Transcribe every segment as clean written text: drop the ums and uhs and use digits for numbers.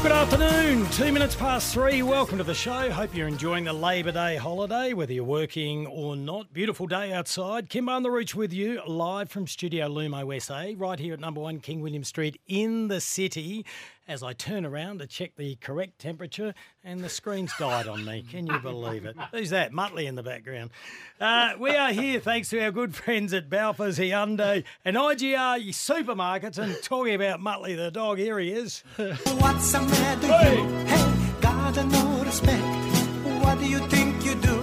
Good afternoon, 3:02. Welcome to the show. Hope you're enjoying the Labor Day holiday, whether you're working or not. Beautiful day outside. Kimbo and the Rooch with you, live from Studio Lumo SA, right here at number 1 King William Street in the city. As I turn around to check the correct temperature, and the screen's died on me. Can you believe it? Who's that? Muttley in the background. We are here thanks to our good friends at Balfours, Hyundai and IGA Supermarkets. And talking about Muttley the dog, here he is. What's the matter? Hey, gotta no respect. What do you think you do?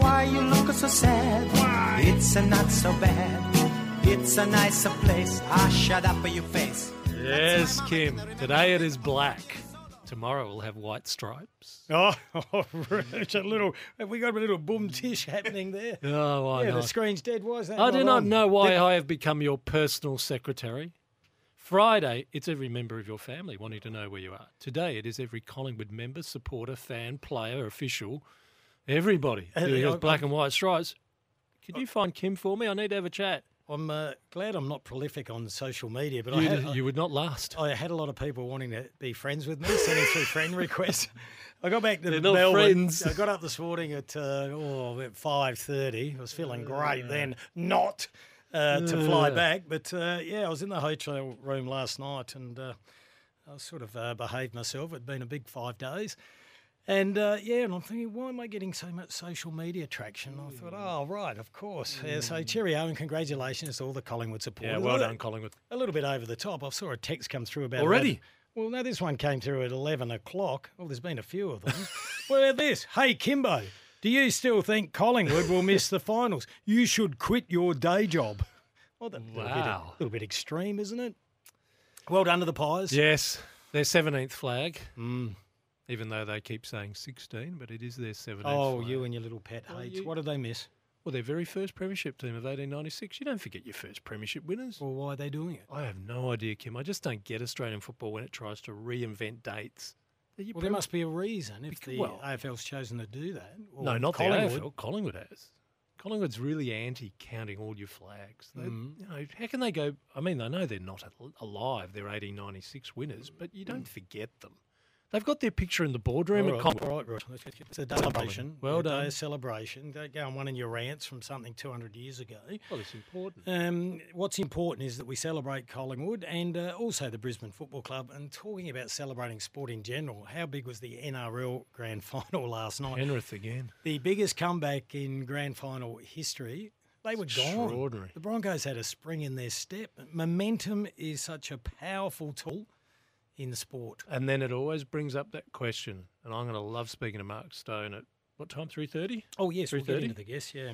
Why you look so sad? Why? It's a not so bad. It's a nicer place. Ah, shut up for your face. Yes, Kim. Today it is black. Tomorrow we'll have white stripes. Oh, Rich, we got a little boom tish happening there. Oh, why not? The screen's dead. Why is that? I do not know why I have become your personal secretary. Friday, it's every member of your family wanting to know where you are. Today, it is every Collingwood member, supporter, fan, player, official, everybody who has black and white stripes. Could you find Kim for me? I need to have a chat. I'm glad I'm not prolific on social media, but you would not last. I had a lot of people wanting to be friends with me, sending through friend requests. I got back to Melbourne. I got up this morning at 5:30. I was feeling great then, to fly back. But, I was in the hotel room last night and I sort of behaved myself. It'd been a big 5 days. And, and I'm thinking, why am I getting so much social media traction? And I thought, right, of course. Yeah, so cheerio and congratulations to all the Collingwood supporters. Yeah, well done, Collingwood. A little bit over the top. I saw a text come through about... Already? Well, no, this one came through at 11 o'clock. Well, there's been a few of them. What about this? Hey, Kimbo, do you still think Collingwood will miss the finals? You should quit your day job. Well, a little bit extreme, isn't it? Well done to the Pies. Yes, their 17th flag. Mm. Even though they keep saying 16, but it is their 17th. Oh, flag. You and your little pet hates. What did they miss? Well, their very first premiership team of 1896. You don't forget your first premiership winners. Well, why are they doing it? I have no idea, Kim. I just don't get Australian football when it tries to reinvent dates. Well, there must be a reason if the AFL's chosen to do that. No, not Collingwood. The AFL. Collingwood has. Collingwood's really anti-counting all your flags. How can they go... I mean, I know they're not alive. They're 1896 winners, but you don't forget them. They've got their picture in the boardroom. All right. It's a celebration. Well done. Day of celebration. Don't go on one of your rants from something 200 years ago. Well, it's important. What's important is that we celebrate Collingwood and also the Brisbane Football Club. And talking about celebrating sport in general, how big was the NRL grand final last night? Penrith again. The biggest comeback in grand final history. They were gone. Extraordinary. The Broncos had a spring in their step. Momentum is such a powerful tool in sport. And then it always brings up that question, and I'm going to love speaking to Mark Stone at what time, 3:30? Oh, yes, 3:30? We'll get into the guess, yeah.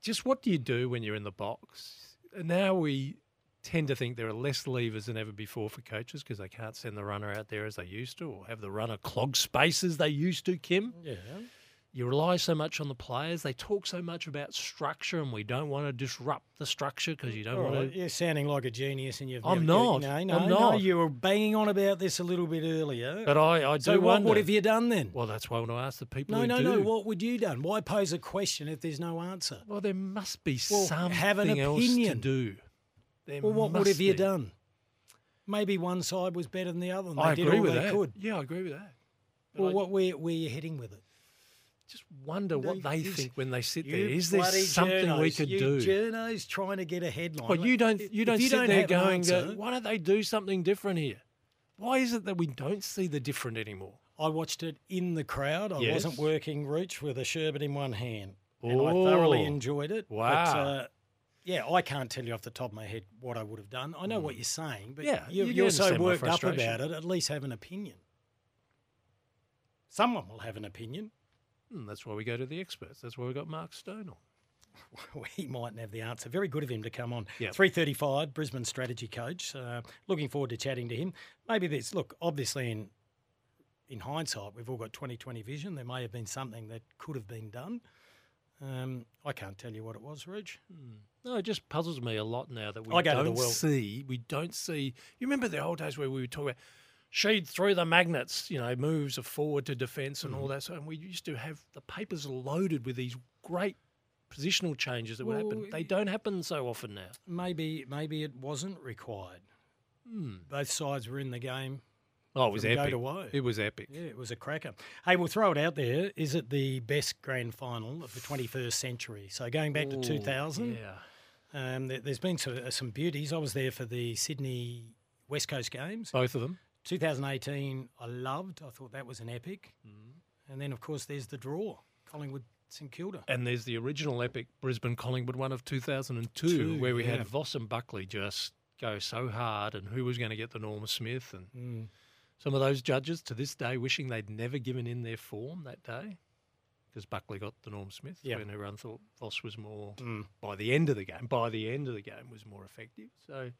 Just what do you do when you're in the box? Now we tend to think there are less levers than ever before for coaches because they can't send the runner out there as they used to or have the runner clog spaces they used to, Kim. Yeah. You rely so much on the players. They talk so much about structure, and we don't want to disrupt the structure because you don't want to... You're sounding like a genius and you've... I'm not. No, you were banging on about this a little bit earlier. But I do wonder... So what have you done then? Well, that's why I want to ask the people No, what would you done? Why pose a question if there's no answer? Well, there must be something else to do. Well, what would have you done? Maybe one side was better than the other and they did all they could. Yeah, I agree with that. Well, where are you heading with it? Just wonder what they think when they sit there. Is there something we could do? Journos trying to get a headline. Well, you don't sit there going, why don't they do something different here? Why is it that we don't see the different anymore? I watched it in the crowd. I wasn't working, Rooch, with a sherbet in one hand. and I thoroughly enjoyed it. Wow. But, yeah, I can't tell you off the top of my head what I would have done. I know what you're saying, but yeah, you're so worked up about it, at least have an opinion. Someone will have an opinion. That's why we go to the experts. That's why we got Mark Stone on. He mightn't have the answer. Very good of him to come on. Yep. 3:35, Brisbane strategy coach. Looking forward to chatting to him. Maybe this, look, obviously in hindsight, we've all got 20/20 vision. There may have been something that could have been done. I can't tell you what it was, Reg. No, it just puzzles me a lot now that we don't see. You remember the old days where we were talking about sheed through the magnets, you know, moves of forward to defence and all that. So, and we used to have the papers loaded with these great positional changes that would happen. They don't happen so often now. Maybe it wasn't required. Both sides were in the game. Oh, it was epic. Go to woe. It was epic. Yeah, it was a cracker. Hey, we'll throw it out there. Is it the best grand final of the 21st century? So going back to 2000, yeah. There's been some beauties. I was there for the Sydney West Coast games. Both of them. 2018, I loved. I thought that was an epic. And then, of course, there's the draw, Collingwood St Kilda. And there's the original epic Brisbane Collingwood one of 2002 where we had Voss and Buckley just go so hard and who was going to get the Norm Smith and... Some of those judges to this day wishing they'd never given in their form that day because Buckley got the Norm Smith when everyone thought Voss was more, by the end of the game, was more effective. So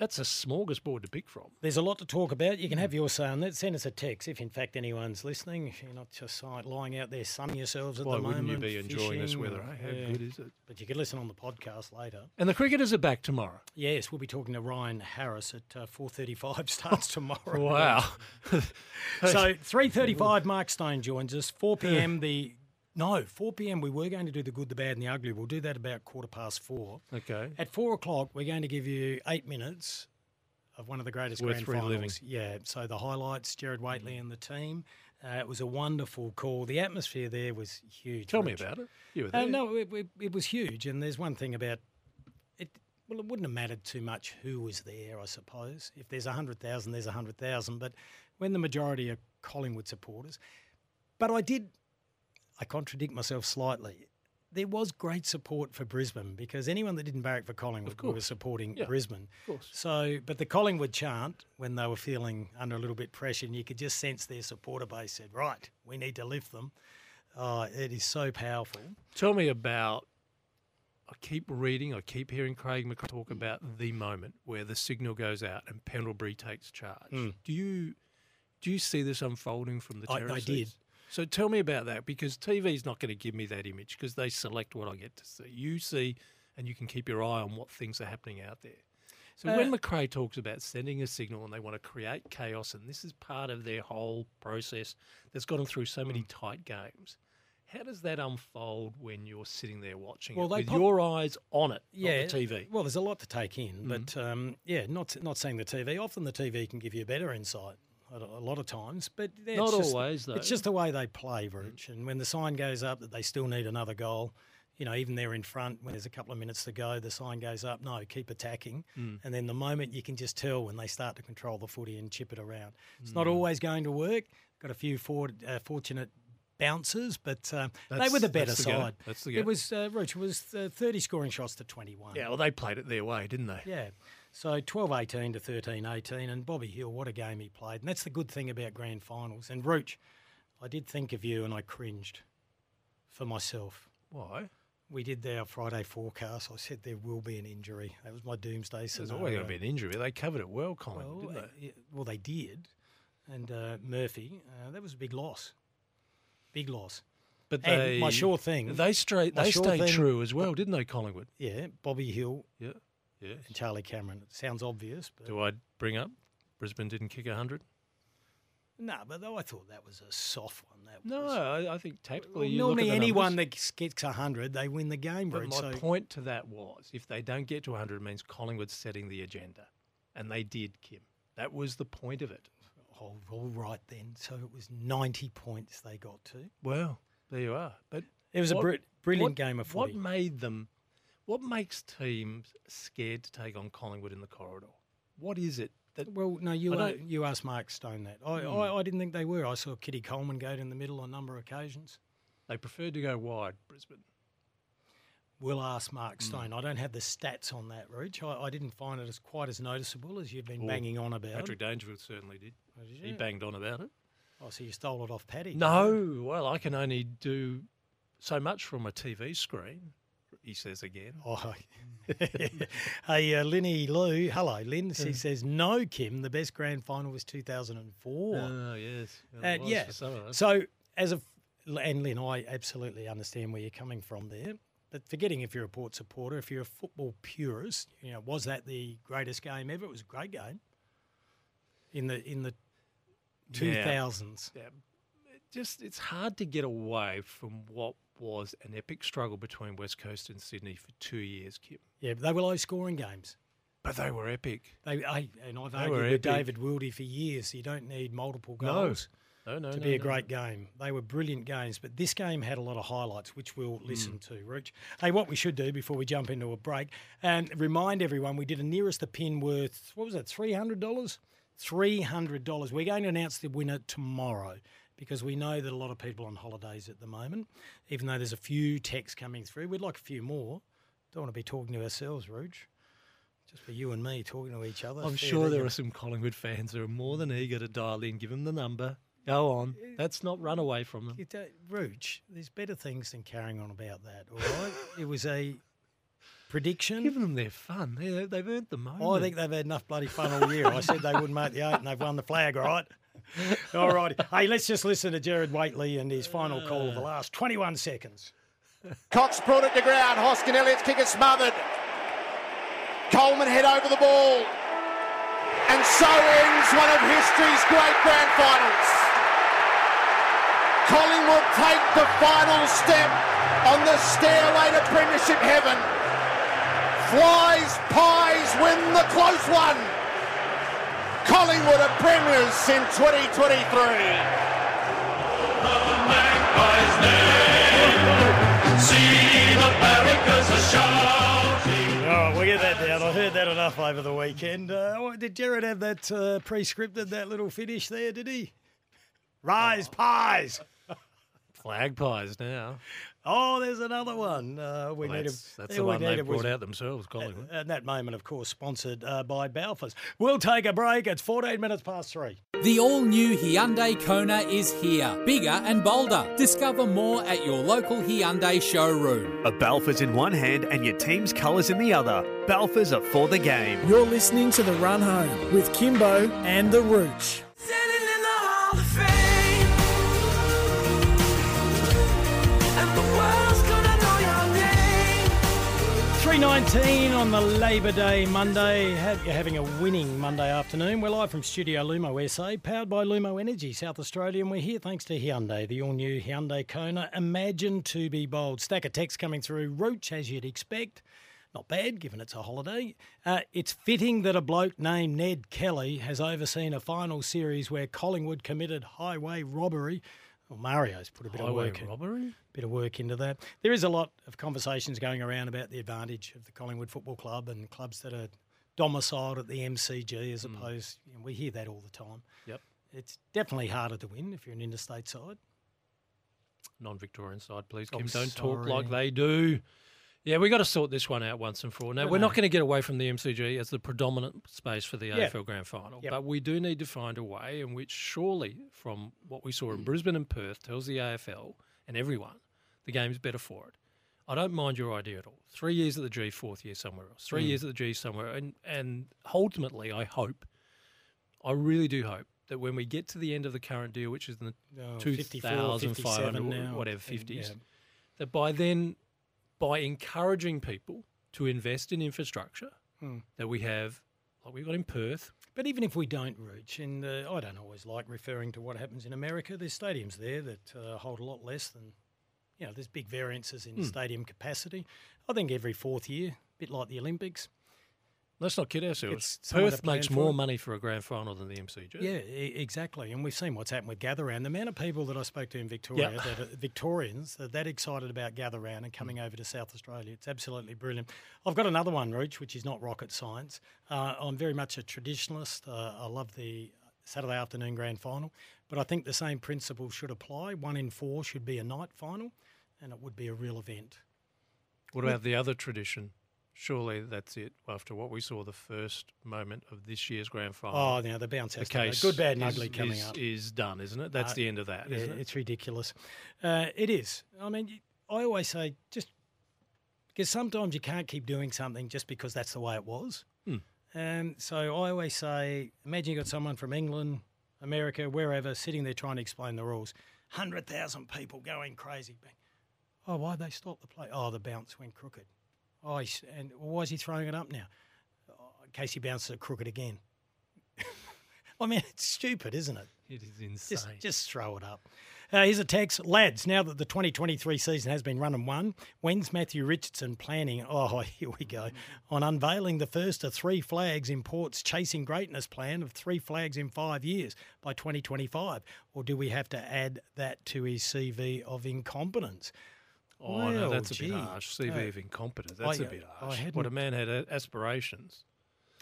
that's a smorgasbord to pick from. There's a lot to talk about. You can have your say on that. Send us a text if, in fact, anyone's listening. If you're not just lying out there sunning yourselves at the moment. Why wouldn't you be enjoying this weather? How good is it? But you can listen on the podcast later. And the cricketers are back tomorrow. Yes, we'll be talking to Ryan Harris at 4:35 starts tomorrow. Wow. So 3:35, Mark Stone joins us. 4 p.m. No, 4 p.m. we were going to do the good, the bad and the ugly. We'll do that about 4:15. Okay. At 4 o'clock, we're going to give you 8 minutes of one of the greatest grand finals. Living. Yeah, so the highlights, Gerard Whateley and the team. It was a wonderful call. The atmosphere there was huge. Tell me about it. You were there. No, it was huge. And there's one thing about it. Well, it wouldn't have mattered too much who was there, I suppose. If there's 100,000, there's 100,000. But when the majority are Collingwood supporters. But I contradict myself slightly. There was great support for Brisbane because anyone that didn't barrack for Collingwood was supporting Brisbane. Of course. So, but the Collingwood chant, when they were feeling under a little bit pressure, and you could just sense their supporter base said, right, we need to lift them. It is so powerful. Tell me about, I keep hearing Craig McRae talk about the moment where the signal goes out and Pendlebury takes charge. Do you see this unfolding from the terraces? I did. So tell me about that, because TV's not going to give me that image because they select what I get to see. You see, and you can keep your eye on what things are happening out there. So when McRae talks about sending a signal and they want to create chaos, and this is part of their whole process that's gotten through so many tight games, how does that unfold when you're sitting there watching it with your eyes on it, not the TV? Well, there's a lot to take in, but not seeing the TV. Often the TV can give you a better insight. A lot of times, but not always, though. It's just the way they play, Rich. And when the sign goes up that they still need another goal, you know, even they're in front when there's a couple of minutes to go, the sign goes up, no, keep attacking. And then the moment you can just tell when they start to control the footy and chip it around. It's not always going to work. Got a few fortunate bounces, but they were the better side. That's the game. It was, Rich, it was 30 scoring shots to 21. Yeah, well, they played it their way, didn't they? Yeah. So 12-18 to 13-18, and Bobby Hill, what a game he played. And that's the good thing about grand finals. And, Rooch, I did think of you and I cringed for myself. Why? We did our Friday forecast. I said there will be an injury. That was my doomsday scenario. There's always going to be an injury. They covered it well, Colin, didn't they? Well, they did. And Murphy, that was a big loss. Big loss. But my sure thing. They stayed true as well, didn't they, Collingwood? Yeah, Bobby Hill. Yeah. Yes. And Charlie Cameron. It sounds obvious. But do I bring up Brisbane didn't kick 100? No, but I thought that was a soft one. I think tactically you look at the numbers. Normally anyone that gets 100, they win the game. But my point to that was if they don't get to 100, it means Collingwood's setting the agenda. And they did, Kim. That was the point of it. Oh, all right then. So it was 90 points they got to. Well, there you are. But it was a brilliant game of footy. What makes teams scared to take on Collingwood in the corridor? What is it? You asked Mark Stone that. I didn't think they were. I saw Kitty Coleman go in the middle on a number of occasions. They preferred to go wide, Brisbane. We'll ask Mark Stone. I don't have the stats on that, Rich. I didn't find it as quite as noticeable as you've been banging on about. Patrick Dangerfield certainly did. Oh, did you? He banged on about it. Oh, so you stole it off Paddy? No. Well, I can only do so much from a TV screen, he says again. Oh. Hey, Linny Lou. Hello, Lynn. She says, no, Kim, the best grand final was 2004. Oh, yes. Well, yeah. So, and Lynn, I absolutely understand where you're coming from there. But forgetting if you're a Port supporter, if you're a football purist, you know, was that the greatest game ever? It was a great game in the 2000s. Yeah. It's hard to get away from what was an epic struggle between West Coast and Sydney for 2 years, Kim. Yeah, but they were low-scoring games. But they were epic. I've argued with David Wilde for years. You don't need multiple goals. No, to be a great game. They were brilliant games, but this game had a lot of highlights, which we'll listen to, Rich. Hey, what we should do before we jump into a break, and remind everyone we did a Nearest the Pin worth, what was that, $300? $300. We're going to announce the winner tomorrow because we know that a lot of people are on holidays at the moment, even though there's a few texts coming through. We'd like a few more. Don't want to be talking to ourselves, Rich. Just for you and me talking to each other. I'm sure there are some Collingwood fans who are more than eager to dial in. Give them the number. Go on. That's not run away from them. Rooch, there's better things than carrying on about that, all right? It was a prediction. Give them their fun. They've earned the moment. Oh, I think they've had enough bloody fun all year. I said they wouldn't make the eight and they've won the flag, right? All righty. Hey, let's just listen to Gerard Whateley and his final call of the last 21 seconds. Cox brought it to ground. Hoskin Elliott's kick is smothered. Coleman head over the ball. And so ends one of history's great grand finals. Collingwood take the final step on the stairway to premiership heaven. Flies, Pies win the close one. Collingwood are premiers in 2023. The Magpies' name. See the barricades are shouting. All right, we'll get that down. I heard that enough over the weekend. Did Gerard have that pre-scripted, that little finish there, did he? Rise, Pies. Flag Pies now. Oh, there's another one. That's the one they brought out themselves, Collingwood. And that moment, of course, sponsored by Balfours. We'll take a break. It's 14 minutes past three. The all-new Hyundai Kona is here. Bigger and bolder. Discover more at your local Hyundai showroom. A Balfours in one hand and your team's colours in the other. Balfours are for the game. You're listening to The Run Home with Kimbo and The Rooch. On the Labor Day Monday. You're having a winning Monday afternoon. We're live from Studio Lumo SA, powered by Lumo Energy, South Australia, and we're here thanks to Hyundai, the all-new Hyundai Kona. Imagine to be bold. Stack of text coming through. Roach, as you'd expect. Not bad, given it's a holiday. It's fitting that a bloke named Ned Kelly has overseen a final series where Collingwood committed highway robbery. Well, Mario's put a bit of work into that. There is a lot of conversations going around about the advantage of the Collingwood Football Club and clubs that are domiciled at the MCG as opposed, you know, we hear that all the time. Yep. It's definitely harder to win if you're an interstate side. Non-Victorian side, please, Kim. Don't talk like they do. Yeah, we've got to sort this one out once and for all. Now, we're not going to get away from the MCG as the predominant space for the AFL Grand Final, but we do need to find a way in which surely from what we saw in Brisbane and Perth tells the AFL and everyone the game's better for it. I don't mind your idea at all. 3 years at the G, 4th year somewhere else. 3 years at the G somewhere. And ultimately, I really do hope, that when we get to the end of the current deal, which is the 2,500 or whatever, 50s, that by then... by encouraging people to invest in infrastructure that we have, like we've got in Perth. But even if we don't, Rooch, and I don't always like referring to what happens in America, there's stadiums there that hold a lot less than, you know, there's big variances in stadium capacity. I think every 4th year, a bit like the Olympics. Let's not kid ourselves. Perth makes more money for a grand final than the MCG. Yeah, exactly. And we've seen what's happened with Gather Round. The amount of people that I spoke to in Victoria, that are Victorians, that are that excited about Gather Round and coming over to South Australia. It's absolutely brilliant. I've got another one, Rooch, which is not rocket science. I'm very much a traditionalist. I love the Saturday afternoon grand final. But I think the same principle should apply. 1 in 4 should be a night final, and it would be a real event. What about the other tradition? Surely that's it. After what we saw the first moment of this year's grand final. Oh, now the bounce has to go. Good, bad and ugly coming up. Is done, isn't it? That's the end of that, isn't it? It's ridiculous. It is. I mean, I always say just because sometimes you can't keep doing something just because that's the way it was. Hmm. And so I always say, imagine you've got someone from England, America, wherever, sitting there trying to explain the rules. 100,000 people going crazy. Oh, why'd they stop the play? Oh, the bounce went crooked. Oh, and why is he throwing it up now? Oh, in case he bounces it crooked again. I mean, it's stupid, isn't it? It is insane. Just throw it up. Here's a text. Lads, now that the 2023 season has been run and won, when's Matthew Richardson planning, oh, here we go, on unveiling the first of 3 flags in Port's Chasing Greatness plan of 3 flags in 5 years by 2025? Or do we have to add that to his CV of incompetence? Oh, well, no, that's a bit harsh. CV of incompetence. That's a bit harsh. What, a man had aspirations.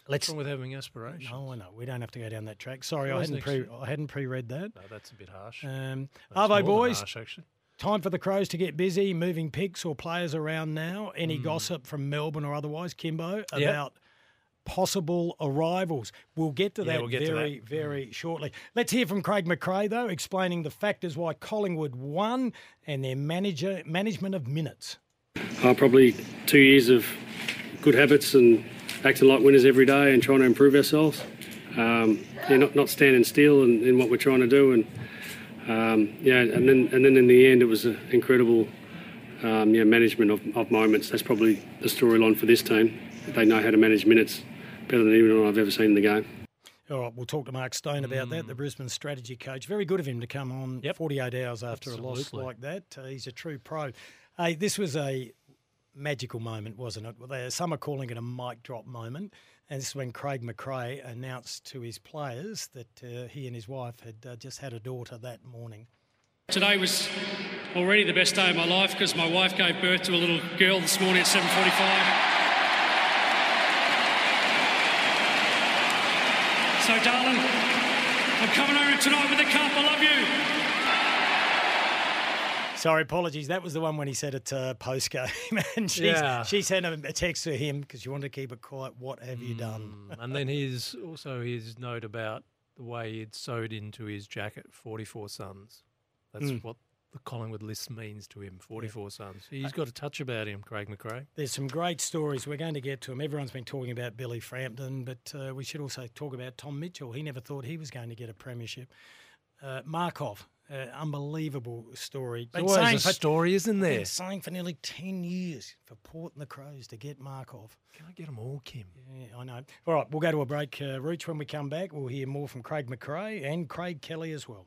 What's wrong with having aspirations? No, I know. We don't have to go down that track. Sorry, I hadn't pre-read that. No, that's a bit harsh. Arvo boys, harsh, actually. Time for the Crows to get busy, moving picks or players around now. Any gossip from Melbourne or otherwise, Kimbo, about possible arrivals? We'll get to that very shortly. Let's hear from Craig McRae, though, explaining the factors why Collingwood won and their management of minutes. Probably 2 years of good habits and acting like winners every day and trying to improve ourselves. Not standing still in what we're trying to do. And and then in the end, it was an incredible management of moments. That's probably the storyline for this team. They know how to manage minutes better than anyone I've ever seen in the game. All right, we'll talk to Mark Stone about that, the Brisbane strategy coach. Very good of him to come on 48 hours after a loss like that. He's a true pro. Hey, this was a magical moment, wasn't it? Well, some are calling it a mic drop moment. And this is when Craig McRae announced to his players that he and his wife had just had a daughter that morning. Today was already the best day of my life because my wife gave birth to a little girl this morning at 7:45. So, darling, I'm coming over tonight with a cup. I love you. Sorry, apologies. That was the one when he said it post-game. And she sent a text to him because she wanted to keep it quiet. What have you done? And then his note about the way he'd sewed into his jacket, 44 sons. That's what the Collingwood list means to him, 44 sons. He's got a touch about him, Craig McRae. There's some great stories. We're going to get to him. Everyone's been talking about Billy Frampton, but we should also talk about Tom Mitchell. He never thought he was going to get a premiership. Markov, unbelievable story. There's always a story, isn't there? Been saying for nearly 10 years for Port and the Crows to get Markov. Can't get them all, Kim. Yeah, I know. All right, we'll go to a break, Rooch. When we come back, we'll hear more from Craig McRae and Craig Kelly as well.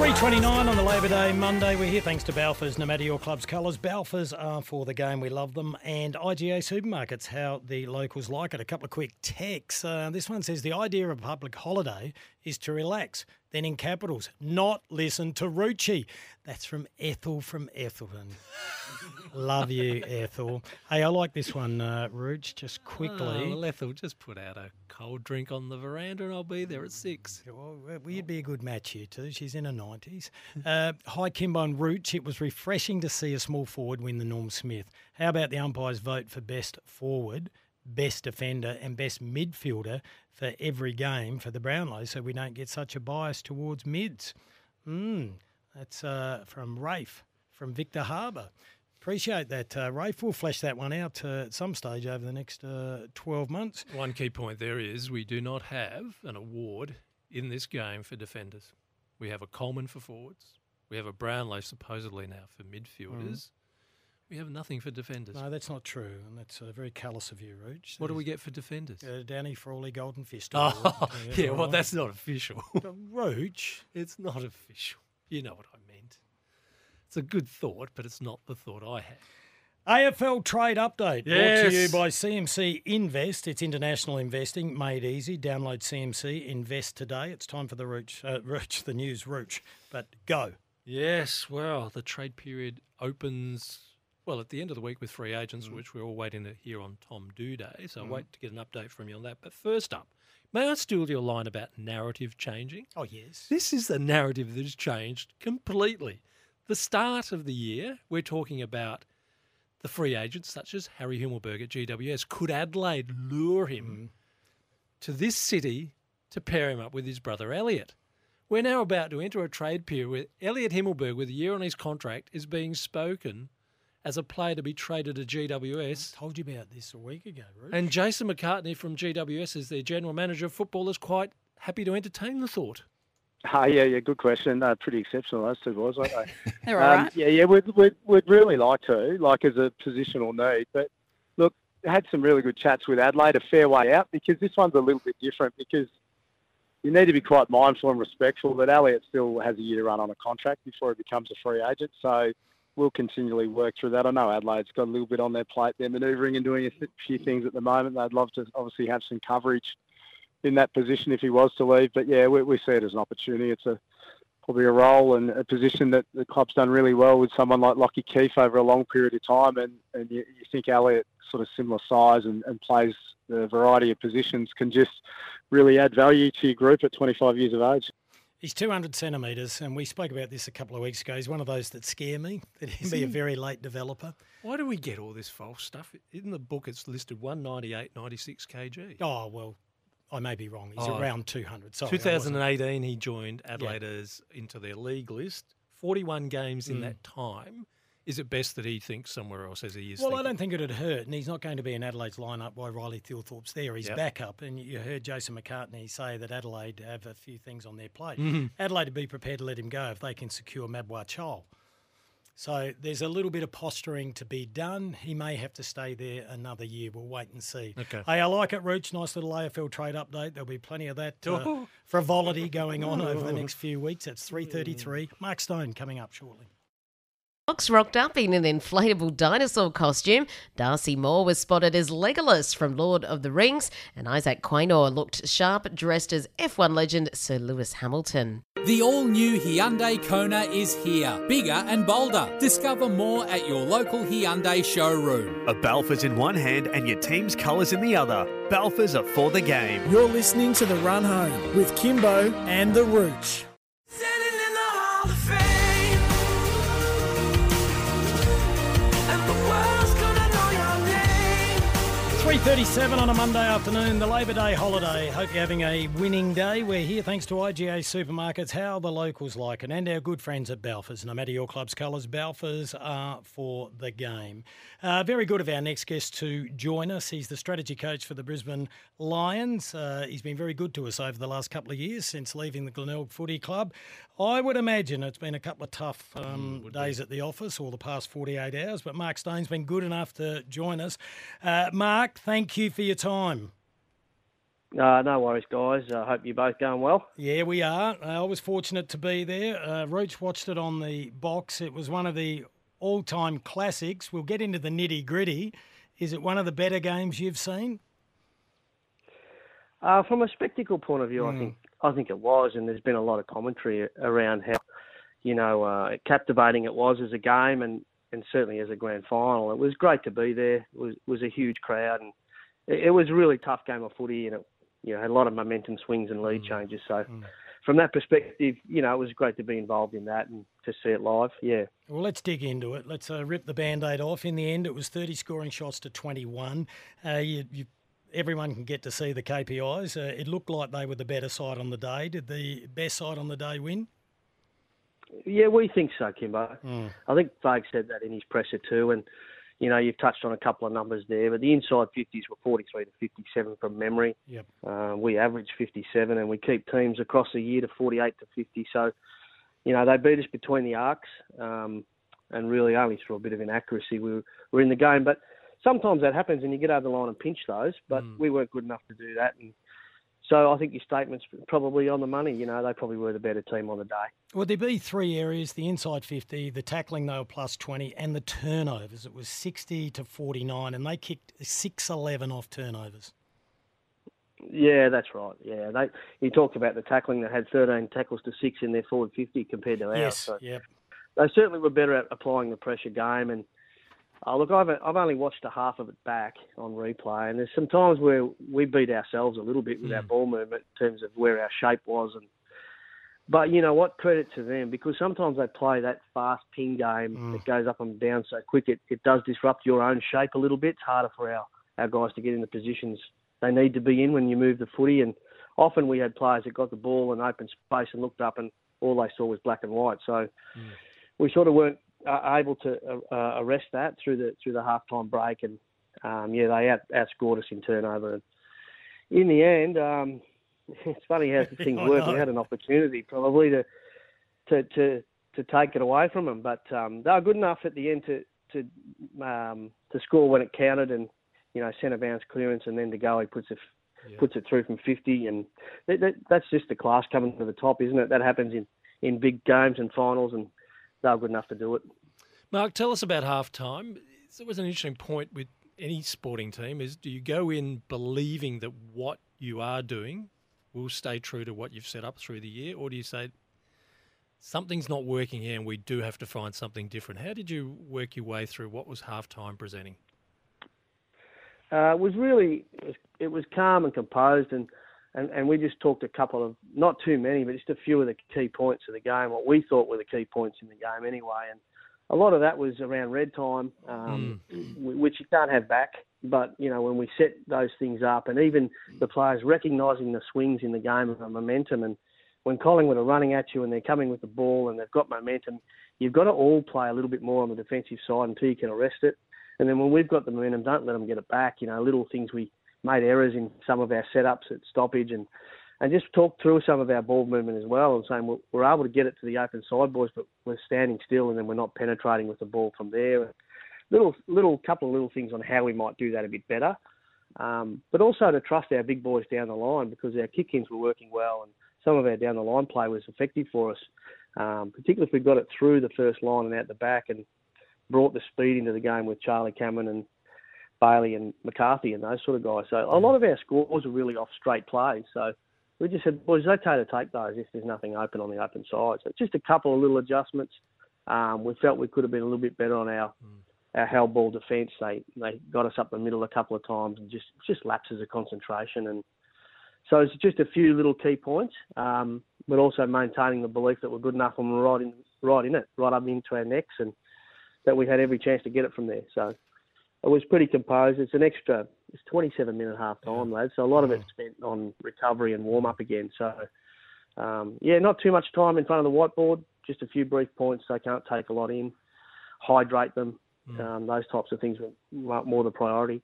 $3.29 on the Labor Day Monday. We're here thanks to Balfours. No matter your club's colours, Balfours are for the game. We love them. And IGA Supermarkets, how the locals like it. A couple of quick texts. This one says, the idea of a public holiday is to relax. Then in capitals, not listen to Rucci. That's from Ethel from Ethelton. Love you, Ethel. Hey, I like this one, Rooch, just quickly. Well, Ethel, just put out a cold drink on the veranda and I'll be there at 6. Well, you'd be a good match here too. She's in her 90s. Hi, Kimbo and Rooch. It was refreshing to see a small forward win the Norm Smith. How about the umpires vote for best forward, best defender and best midfielder for every game for the Brownlow so we don't get such a bias towards mids? That's from Rafe from Victor Harbour. Appreciate that, Rafe. We'll flesh that one out at some stage over the next 12 months. One key point there is we do not have an award in this game for defenders. We have a Coleman for forwards. We have a Brownlow supposedly now for midfielders. We have nothing for defenders. No, that's not true, and that's very callous of you, Rooch. What do we get for defenders? Danny Frawley Golden Fist. Well, that's not official. Rooch. It's not official. You know what I meant. It's a good thought, but it's not the thought I had. AFL Trade Update, brought to you by CMC Invest. It's international investing made easy. Download CMC Invest today. It's time for the news. But go. Yes, well, the trade period opens, well, at the end of the week with free agents, which we're all waiting to hear on Tom Dooday. So I'll wait to get an update from you on that. But first up, may I steal your line about narrative changing? Oh, yes. This is the narrative that has changed completely. The start of the year, we're talking about the free agents, such as Harry Himmelberg at GWS. Could Adelaide lure him to this city to pair him up with his brother Elliot? We're now about to enter a trade period where Elliot Himmelberg, with a year on his contract, is being spoken as a player to be traded to GWS. I told you about this a week ago, Ruth. And Jason McCartney from GWS, as their general manager of football, is quite happy to entertain the thought. Yeah, good question. Pretty exceptional, those two boys, aren't they? They're all right. Yeah, we'd really like to, like as a positional need. But, look, I had some really good chats with Adelaide, a fair way out, because this one's a little bit different because you need to be quite mindful and respectful that Elliot still has a year to run on a contract before he becomes a free agent. So we'll continually work through that. I know Adelaide's got a little bit on their plate. They're manoeuvring and doing a few things at the moment. They'd love to obviously have some coverage in that position if he was to leave. But, yeah, we see it as an opportunity. It's probably a role and a position that the club's done really well with someone like Lachie Keefe over a long period of time. And you think Elliot, sort of similar size and plays a variety of positions, can just really add value to your group at 25 years of age. He's 200 centimetres, and we spoke about this a couple of weeks ago. He's one of those that scare me, that he'd be a very late developer. Why do we get all this false stuff? In the book, it's listed 198, 96 kg. Oh, well, I may be wrong. He's around 200. Sorry, 2018, he joined Adelaide into their league list. 41 games in that time. Is it best that he thinks somewhere else as he is? Well, I don't think it'd hurt, and he's not going to be in Adelaide's lineup while Riley Thilthorpe's there. He's backup, and you heard Jason McCartney say that Adelaide have a few things on their plate. Mm-hmm. Adelaide would be prepared to let him go if they can secure Mabwa Chol. So there's a little bit of posturing to be done. He may have to stay there another year. We'll wait and see. Okay. Hey, I like it, Rooch. Nice little AFL trade update. There'll be plenty of that frivolity going on over the next few weeks. It's 3:33. Mark Stone coming up shortly. Fox rocked up in an inflatable dinosaur costume. Darcy Moore was spotted as Legolas from Lord of the Rings, and Isaac Quaynor looked sharp dressed as F1 legend Sir Lewis Hamilton. The all-new Hyundai Kona is here, bigger and bolder. Discover more at your local Hyundai showroom. A Balfours in one hand and your team's colours in the other. Balfours are for the game. You're listening to The Run Home with Kimbo and The Rooch. Seven on a Monday afternoon, the Labor Day holiday. Hope you're having a winning day. We're here thanks to IGA Supermarkets, how the locals like it, and our good friends at Balfours. No matter your club's colours, Balfours are for the game. Very good of our next guest to join us. He's the strategy coach for the Brisbane Lions. He's been very good to us over the last couple of years since leaving the Glenelg Footy Club. I would imagine it's been a couple of tough days at the office or the past 48 hours, but Mark Stone's been good enough to join us. Mark, thank you for your time. No worries, guys. I hope you're both going well. Yeah, we are. I was fortunate to be there. Roach watched it on the box. It was one of the all-time classics. We'll get into the nitty-gritty. Is it one of the better games you've seen? From a spectacle point of view, I think it was, and there's been a lot of commentary around how, captivating it was as a game, and certainly as a grand final. It was great to be there. It was a huge crowd, and it was a really tough game of footy, and it had a lot of momentum swings and lead changes. So from that perspective, it was great to be involved in that and to see it live, yeah. Well, let's dig into it. Let's rip the Band-Aid off. In the end, it was 30 scoring shots to 21. Everyone can get to see the KPIs. It looked like they were the better side on the day. Did the best side on the day win? Yeah, we think so, Kimbo. I think Fague said that in his presser too, and you've touched on a couple of numbers there, but the inside 50s were 43 to 57 from memory. Yep. We average 57, and we keep teams across the year to 48 to 50. So, they beat us between the arcs, and really only through a bit of inaccuracy we were in the game. But sometimes that happens, and you get over the line and pinch those. But we weren't good enough to do that, and So I think your statement's probably on the money. You know, they probably were the better team on the day. Well, there'd be three areas, the inside 50, the tackling they were plus 20, and the turnovers. It was 60 to 49, and they kicked 6-11 off turnovers. Yeah, that's right. Yeah, you talked about the tackling that had 13 tackles to 6 in their forward 50 compared to ours. Yes, so yep. They certainly were better at applying the pressure game. And look, I've only watched a half of it back on replay, and there's some times where we beat ourselves a little bit with our ball movement in terms of where our shape was. But you know what? Credit to them, because sometimes they play that fast ping game that goes up and down so quick, it does disrupt your own shape a little bit. It's harder for our guys to get in the positions they need to be in when you move the footy. And often we had players that got the ball in open space and looked up and all they saw was black and white. So we sort of weren't able to arrest that through the half-time break. And, they outscored us in turnover. And in the end, it's funny how things work. We had an opportunity probably to take it away from them. But they were good enough at the end to score when it counted, and, you know, centre bounce clearance, and then to go, he puts it through from 50. And that's just the class coming to the top, isn't it? That happens in big games and finals, and they were good enough to do it. Mark, tell us about half-time. It was an interesting point with any sporting team, is do you go in believing that what you are doing will stay true to what you've set up through the year, or do you say something's not working here and we do have to find something different? How did you work your way through what was half-time presenting? It was calm and composed, and we just talked a couple of, not too many, but just a few of the key points of the game, what we thought were the key points in the game anyway. And a lot of that was around red time, which you can't have back. But, you know, when we set those things up, and even the players recognising the swings in the game and the momentum, and when Collingwood are running at you and they're coming with the ball and they've got momentum, you've got to all play a little bit more on the defensive side until you can arrest it. And then when we've got the momentum, don't let them get it back. You know, little things, we made errors in some of our setups at stoppage, and just talked through some of our ball movement as well, and saying we're able to get it to the open side, boys, but we're standing still and then we're not penetrating with the ball from there. Little things on how we might do that a bit better. But also to trust our big boys down the line, because our kick-ins were working well and some of our down-the-line play was effective for us, particularly if we got it through the first line and out the back and brought the speed into the game with Charlie Cameron and Bailey and McCarthy and those sort of guys. So a lot of our scores are really off straight plays. So we just said, boys, it's okay to take those if there's nothing open on the open side. So just a couple of little adjustments. We felt we could have been a little bit better on our held ball defence. They got us up the middle a couple of times, and just lapses of concentration. And so it's just a few little key points, but also maintaining the belief that we're good enough and we're right up into our necks, and that we had every chance to get it from there. So it was pretty composed. It's 27-minute half-time, lads, so a lot of it's spent on recovery and warm-up again. So, not too much time in front of the whiteboard, just a few brief points. They can't take a lot in. Hydrate them. Those types of things were more the priority.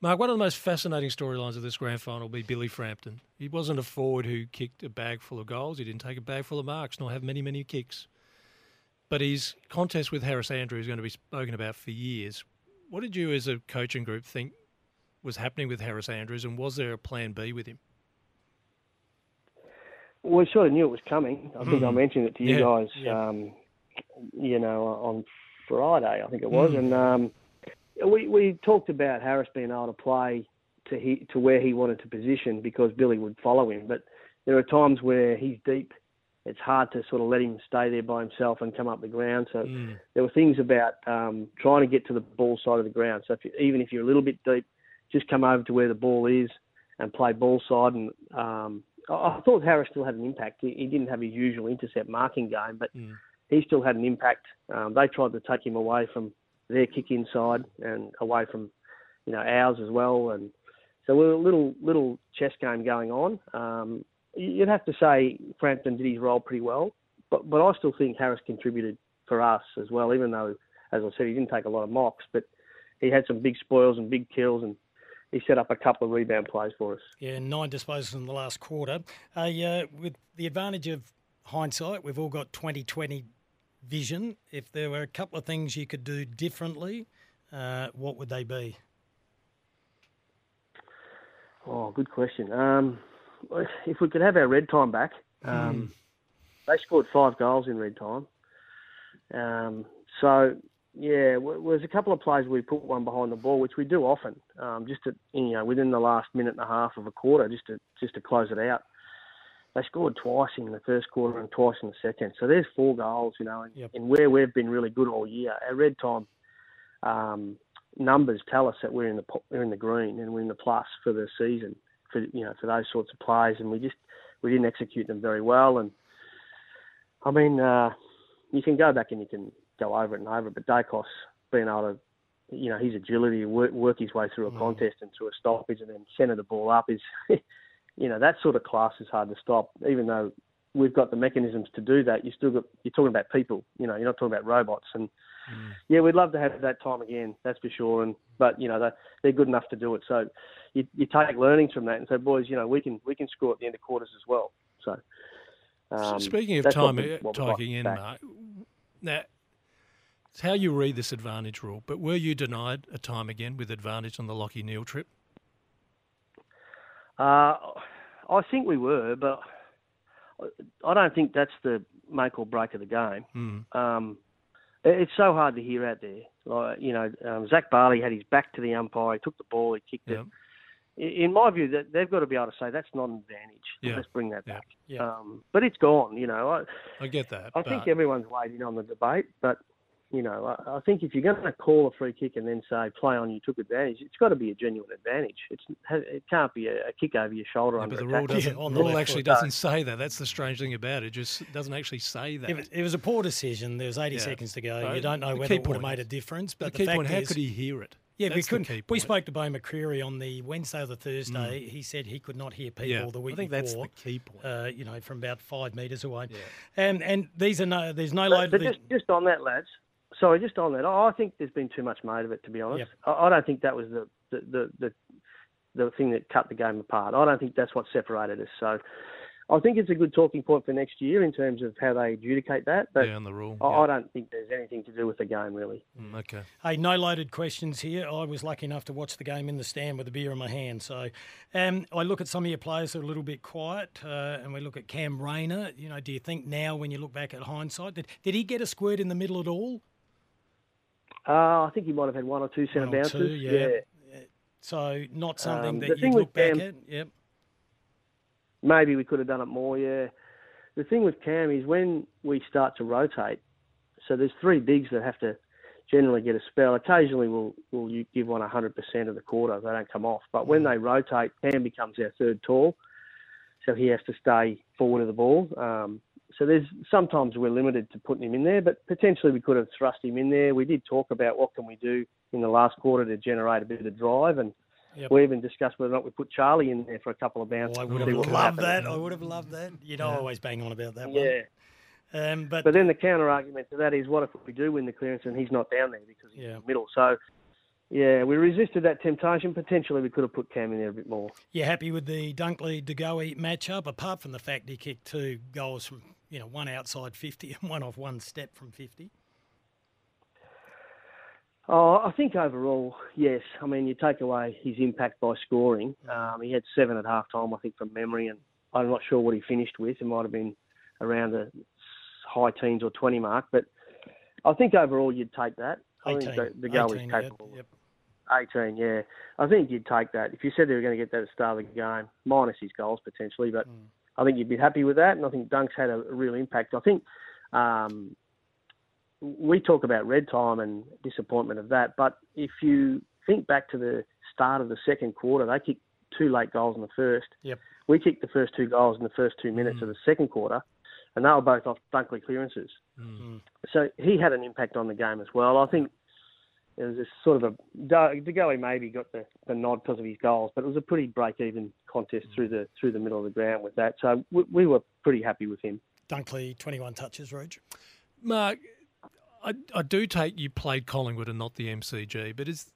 Mark, one of the most fascinating storylines of this grand final will be Billy Frampton. He wasn't a forward who kicked a bag full of goals. He didn't take a bag full of marks, nor have many, many kicks. But his contest with Harris Andrew is going to be spoken about for years. What did you as a coaching group think was happening with Harris Andrews, and was there a plan B with him? Well, we sort of knew it was coming. I think I mentioned it to you guys, on Friday, I think it was. And we talked about Harris being able to play to where he wanted to position, because Billy would follow him. But there are times where he's deep. It's hard to sort of let him stay there by himself and come up the ground. So there were things about trying to get to the ball side of the ground. So even if you're a little bit deep, just come over to where the ball is and play ball side. And I thought Harris still had an impact. He didn't have his usual intercept marking game, but he still had an impact. They tried to take him away from their kick inside and away from, ours as well. And so we were a little chess game going on. You'd have to say Frampton did his role pretty well, but I still think Harris contributed for us as well, even though, as I said, he didn't take a lot of mocks, but he had some big spoils and big kills, and he set up a couple of rebound plays for us. Yeah, 9 disposals in the last quarter. With the advantage of hindsight, we've all got 20/20 vision. If there were a couple of things you could do differently, what would they be? Oh, good question. if we could have our red time back. They scored 5 goals in red time. So, yeah, there's a couple of plays we put one behind the ball, which we do often, just to, you know, within the last minute and a half of a quarter, just to close it out. They scored twice in the first quarter and twice in the second. So there's 4 goals, you know, and, yep. and where we've been really good all year. Our red time numbers tell us that we're in the green and we're in the plus for the season for those sorts of plays, and we didn't execute them very well. And I mean, you can go back and you can go over it and over it, but Dacos being able to, you know, his agility work his way through a contest and through a stoppage and then centre the ball up is. You know, that sort of class is hard to stop. Even though we've got the mechanisms to do that, you're talking about people. You know, you're not talking about robots. And yeah, we'd love to have that time again, that's for sure. And but you know, they're good enough to do it. So you take learnings from that and say, boys, you know, we can score at the end of quarters as well. So speaking of time, talking in, Mark. Now, it's how you read this advantage rule. But were you denied a time again with advantage on the Lachie Neale trip? I think we were, but I don't think that's the make or break of the game. It's so hard to hear out there. Like, you know, Zach Barley had his back to the umpire. He took the ball. He kicked it. In my view, that they've got to be able to say that's not an advantage. Yeah. Let's bring that back. Yeah. But it's gone. You know, I get that. I think everyone's weighed in on the debate, but you know, I think if you're going to call a free kick and then say play on, you took advantage, it's got to be a genuine advantage. It can't be a kick over your shoulder. Yeah, but the rule doesn't. On the rule actually doesn't say that. That's the strange thing about it. It just doesn't actually say that. It was a poor decision. There was 80 seconds to go. So you don't know whether it would have made a difference. But the key point is, how could he hear it? Yeah, that's we couldn't. We spoke to Bo McCreary on the Wednesday or the Thursday. He said he could not hear people the week before. I think that's the key point. You know, from about 5 metres away. Yeah. And these are no. There's no load. But just on that, lads. Sorry, just on that, I think there's been too much made of it, to be honest. Yep. I don't think that was the thing that cut the game apart. I don't think that's what separated us. So I think it's a good talking point for next year in terms of how they adjudicate that. But yeah, on the rule. I don't think there's anything to do with the game, really. Okay. Hey, no loaded questions here. I was lucky enough to watch the game in the stand with a beer in my hand. So I look at some of your players that are a little bit quiet, and we look at Cam Rayner. You know, do you think now when you look back at hindsight, did he get a squirt in the middle at all? I think he might have had 1 or 2 centre bounces. Yeah. So not something that you look back at. Yep. Maybe we could have done it more. Yeah. The thing with Cam is when we start to rotate. So there's 3 bigs that have to generally get a spell. Occasionally we'll give one 100% of the quarter. They don't come off. But when they rotate, Cam becomes our 3rd tall. So he has to stay forward of the ball. So there's sometimes we're limited to putting him in there, but potentially we could have thrust him in there. We did talk about what can we do in the last quarter to generate a bit of drive, and we even discussed whether or not we put Charlie in there for a couple of bounces. Oh, I would have loved that. I would have loved that. You know, I always bang on about that one. Yeah. But then the counter argument to that is, what if we do win the clearance and he's not down there because he's in the middle? So yeah, we resisted that temptation. Potentially, we could have put Cam in there a bit more. You happy with the Dunkley-DeGoey matchup, apart from the fact he kicked 2 goals from, you know, one outside 50 and one off one step from 50? Oh, I think overall, yes. I mean, you take away his impact by scoring. He had 7 at half-time, I think, from memory, and I'm not sure what he finished with. It might have been around the high teens or 20 mark, but I think overall you'd take that. I think DeGoey's capable. 18, yeah. I think you'd take that. If you said they were going to get that at the start of the game, minus his goals potentially, but I think you'd be happy with that, and I think Dunk's had a real impact. I think we talk about red time and disappointment of that, but if you think back to the start of the second quarter, they kicked 2 late goals in the first. Yep. We kicked the first 2 goals in the first 2 minutes of the second quarter, and they were both off Dunkley clearances. So he had an impact on the game as well. I think it was just sort of DeGoey maybe got the nod because of his goals, but it was a pretty break-even contest through the middle of the ground with that. So we were pretty happy with him. Dunkley, 21 touches, Roach. Mark, I do take you played Collingwood and not the MCG, but is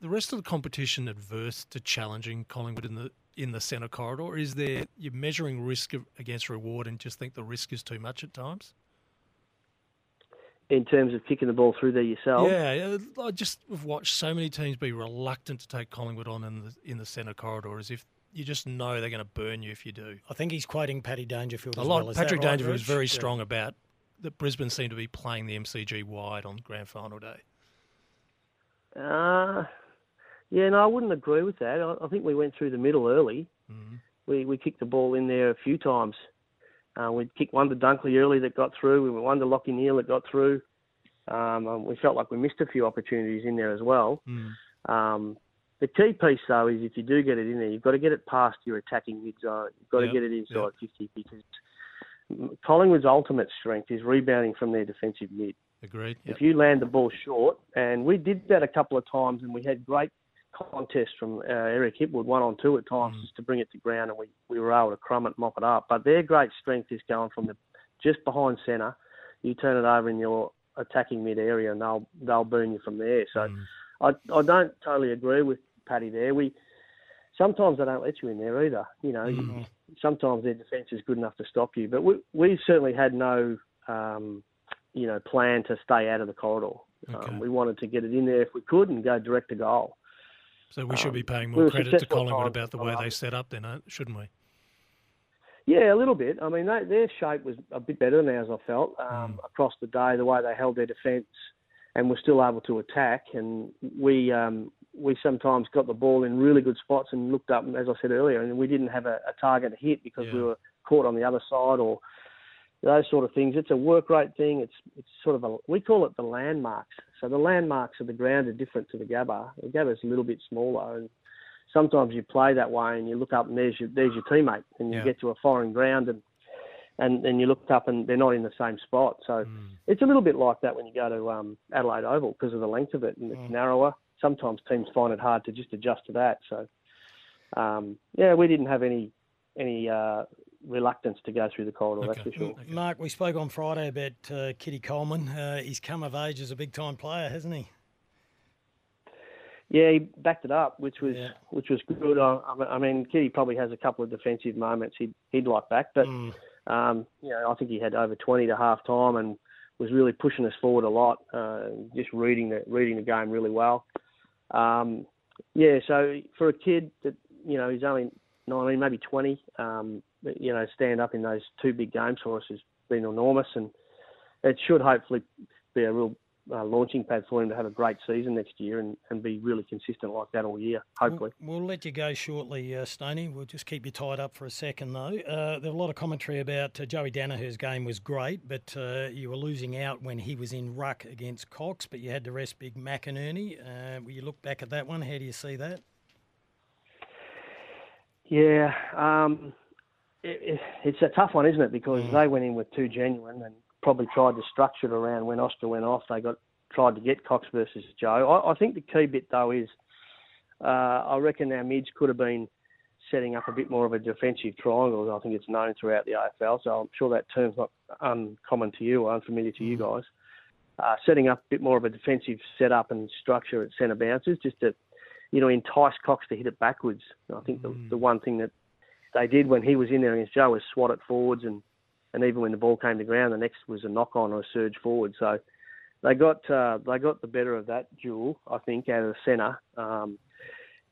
the rest of the competition adverse to challenging Collingwood in the centre corridor? Or is there, you're measuring risk against reward and just think the risk is too much at times? In terms of kicking the ball through there yourself? Yeah, I just have watched so many teams be reluctant to take Collingwood on in the centre corridor as if you just know they're going to burn you if you do. I think he's quoting Paddy Dangerfield as well. Patrick Dangerfield was very strong about that. Brisbane seemed to be playing the MCG wide on grand final day. Yeah, no, I wouldn't agree with that. I think we went through the middle early. Mm-hmm. We kicked the ball in there a few times. We kicked one to Dunkley early that got through. We went one to Lockie Neal that got through. We felt like we missed a few opportunities in there as well. Mm. The key piece, though, is if you do get it in there, you've got to get it past your attacking mid-zone. You've got to get it inside 50 because Collingwood's ultimate strength is rebounding from their defensive mid. Agreed. Yep. If you land the ball short, and we did that a couple of times, and we had great contest from Eric Hipwood, 1-on-2 at times, just to bring it to ground, and we were able to crumb it, mop it up. But their great strength is going from the just behind centre. You turn it over in your attacking mid area, and they'll burn you from there. So I don't totally agree with Paddy there. Sometimes they don't let you in there either. You know, sometimes their defence is good enough to stop you. But we certainly had no plan to stay out of the corridor. Okay. We wanted to get it in there if we could and go direct to goal. So we should be paying more credit to Collingwood about the way they set up then, shouldn't we? Yeah, a little bit. I mean, their shape was a bit better than ours, I felt, across the day, the way they held their defence and were still able to attack. And we sometimes got the ball in really good spots and looked up, as I said earlier, and we didn't have a target to hit because we were caught on the other side or those sort of things. It's a work rate thing. It's sort of we call it the landmarks. So the landmarks of the ground are different to the Gabba. The Gabba's a little bit smaller, and sometimes you play that way and you look up and there's your teammate, and you get to a foreign ground and you look up and they're not in the same spot. So it's a little bit like that when you go to Adelaide Oval because of the length of it and it's narrower. Sometimes teams find it hard to just adjust to that. So we didn't have any reluctance to go through the corridor, that's for sure. Okay. Mark, we spoke on Friday about Kitty Coleman. He's come of age as a big-time player, hasn't he? Yeah, he backed it up, which was good. I mean, Kitty probably has a couple of defensive moments he'd like back, but I think he had over 20 to half-time and was really pushing us forward a lot, just reading the game really well. So for a kid that, he's only 19, maybe 20, stand up in those two big games for us has been enormous, and it should hopefully be a real launching pad for him to have a great season next year and be really consistent like that all year, hopefully. We'll let you go shortly, Stoney. We'll just keep you tied up for a second, though. There was a lot of commentary about Joey Danaher's game was great, but you were losing out when he was in ruck against Cox, but you had to rest Big Mac and Ernie. Will you look back at that one? How do you see that? Yeah, it's a tough one, isn't it? Because they went in with two genuine and probably tried to structure it around when Oscar went off. They tried to get Cox versus Joe. I think the key bit, though, is I reckon our mids could have been setting up a bit more of a defensive triangle. I think it's known throughout the AFL, so I'm sure that term's not uncommon to you or unfamiliar to you guys. Setting up a bit more of a defensive setup and structure at centre bounces just to entice Cox to hit it backwards. I think the one thing that they did when he was in there against Joe was swat it forwards, and even when the ball came to ground, the next was a knock-on or a surge forward. So they got the better of that duel, I think, out of the centre.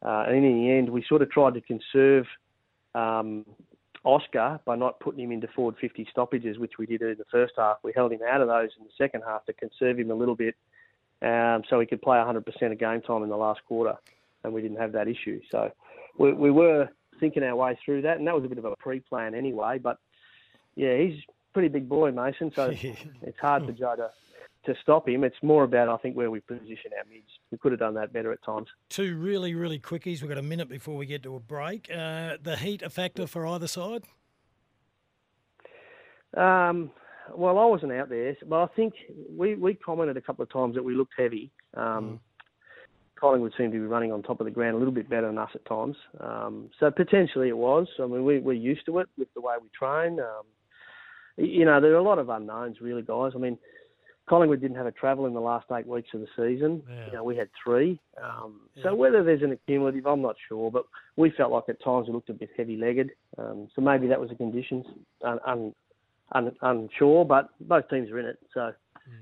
And in the end, we sort of tried to conserve Oscar by not putting him into forward 50 stoppages, which we did in the first half. We held him out of those in the second half to conserve him a little bit so he could play 100% of game time in the last quarter. And we didn't have that issue. So we were thinking our way through that, and that was a bit of a pre-plan anyway. But, yeah, he's a pretty big boy, Mason, so it's hard for Joe to stop him. It's more about, I think, where we position our mids. We could have done that better at times. Two really, really quickies. We've got a minute before we get to a break. The heat a factor for either side? Well, I wasn't out there, but I think we commented a couple of times that we looked heavy. Collingwood seemed to be running on top of the ground a little bit better than us at times. So potentially it was. I mean, we're used to it with the way we train. There are a lot of unknowns really, guys. I mean, Collingwood didn't have a travel in the last 8 weeks of the season. Yeah. We had three. So whether there's an accumulative, I'm not sure, but we felt like at times we looked a bit heavy-legged. So maybe that was the conditions. Unsure, but both teams are in it, so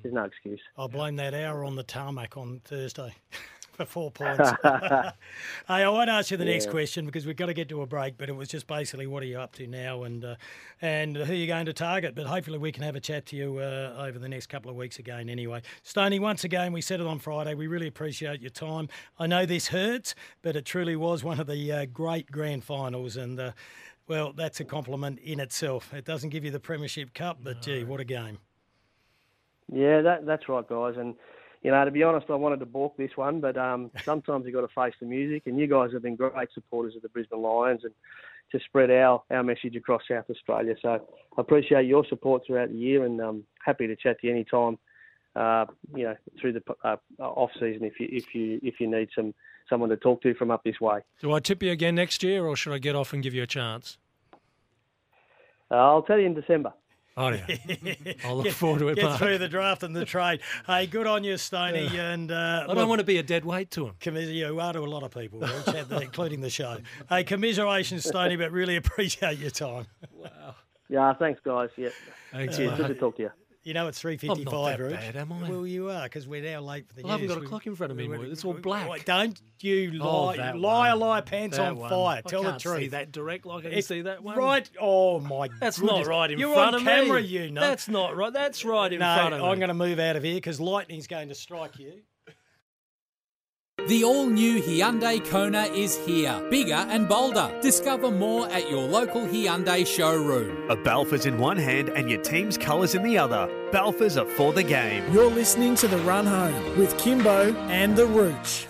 there's no excuse. I blame that hour on the tarmac on Thursday. for 4 points. I won't ask you the next question because we've got to get to a break, but it was just basically what are you up to now and who are you going to target? But hopefully we can have a chat to you over the next couple of weeks again anyway. Stoney, once again, we said it on Friday. We really appreciate your time. I know this hurts, but it truly was one of the great grand finals and, well, that's a compliment in itself. It doesn't give you the Premiership Cup, but, gee, what a game. Yeah, that's right, guys. And, you know, to be honest, I wanted to balk this one, but sometimes you've got to face the music. And you guys have been great supporters of the Brisbane Lions and to spread our message across South Australia. So I appreciate your support throughout the year and I'm happy to chat to you any time, you know, through the off-season if you need someone to talk to from up this way. Do I tip you again next year or should I get off and give you a chance? I'll tell you in December. Oh, yeah. I'll look forward to it, Mark. Get through the draft and the trade. Hey, good on you, Stoney. Yeah. And, I don't want to be a dead weight to him. You are to a lot of people, including the show. Hey, commiserations, Stoney, but really appreciate your time. Wow. Yeah, thanks, guys. Yeah. Thanks, Mark. Good to talk to you. You know, it's 3:55, not that bad, am I? Well, you are, because we're now late for the news. I haven't got a clock in front of me. It's all black. Wait, don't you lie. Lie, pants that on one. Fire. Tell the truth. I can't see that direct like I can see that one. Right. Oh, my God. That's goodness. Not right in You're front of camera, me. You're on camera, you know. That's not right. That's right in front of me. No, I'm going to move out of here because lightning's going to strike you. The all-new Hyundai Kona is here. Bigger and bolder. Discover more at your local Hyundai showroom. A Balfours in one hand and your team's colours in the other. Balfours are for the game. You're listening to The Run Home with Kimbo and The Rooch.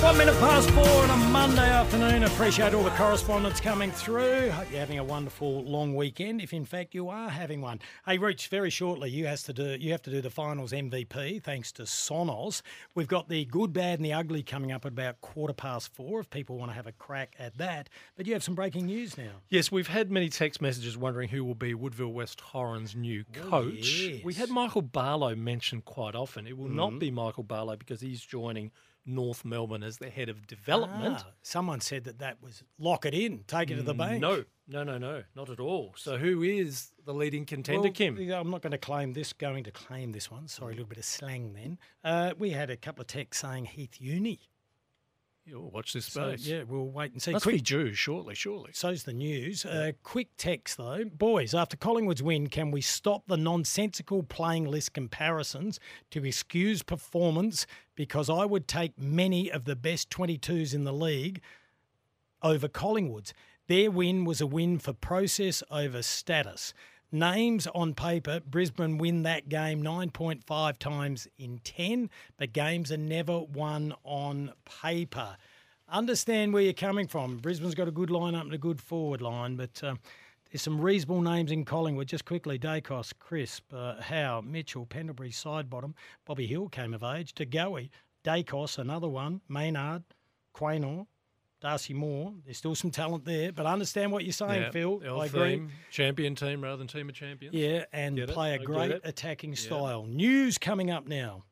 1 minute past 4 on a Monday afternoon. Appreciate all the correspondence coming through. Hope you're having a wonderful long weekend, if in fact you are having one. Hey, Rich, very shortly, you have to do the finals MVP, thanks to Sonos. We've got the good, bad and the ugly coming up at about 4:15, if people want to have a crack at that. But you have some breaking news now. Yes, we've had many text messages wondering who will be Woodville West Horan's new coach. Yes. We had Michael Barlow mentioned quite often. It will not be Michael Barlow because he's joining North Melbourne as the head of development. Someone said that was lock it in, take it to the bank. No, not at all. So who is the leading contender, Kim? I'm not going to claim this one. Sorry, a little bit of slang then. We had a couple of texts saying Heath Uni. You'll watch this space. So, yeah, we'll wait and see. Must be due shortly. So's the news. Quick text, though. Boys, after Collingwood's win, can we stop the nonsensical playing list comparisons to excuse performance because I would take many of the best 22s in the league over Collingwood's. Their win was a win for process over status. Names on paper, Brisbane win that game 9.5 times in 10, but games are never won on paper. Understand where you're coming from. Brisbane's got a good line-up and a good forward line, but there's some reasonable names in Collingwood. Just quickly, Dacos, Crisp, Howe, Mitchell, Pendlebury, Sidebottom, Bobby Hill came of age, Degowie, Dacos, another one, Maynard, Quaynor, Darcy Moore, there's still some talent there, but I understand what you're saying, Phil. I agree. Champion team rather than team of champions. Yeah, and play a great attacking style. News coming up now.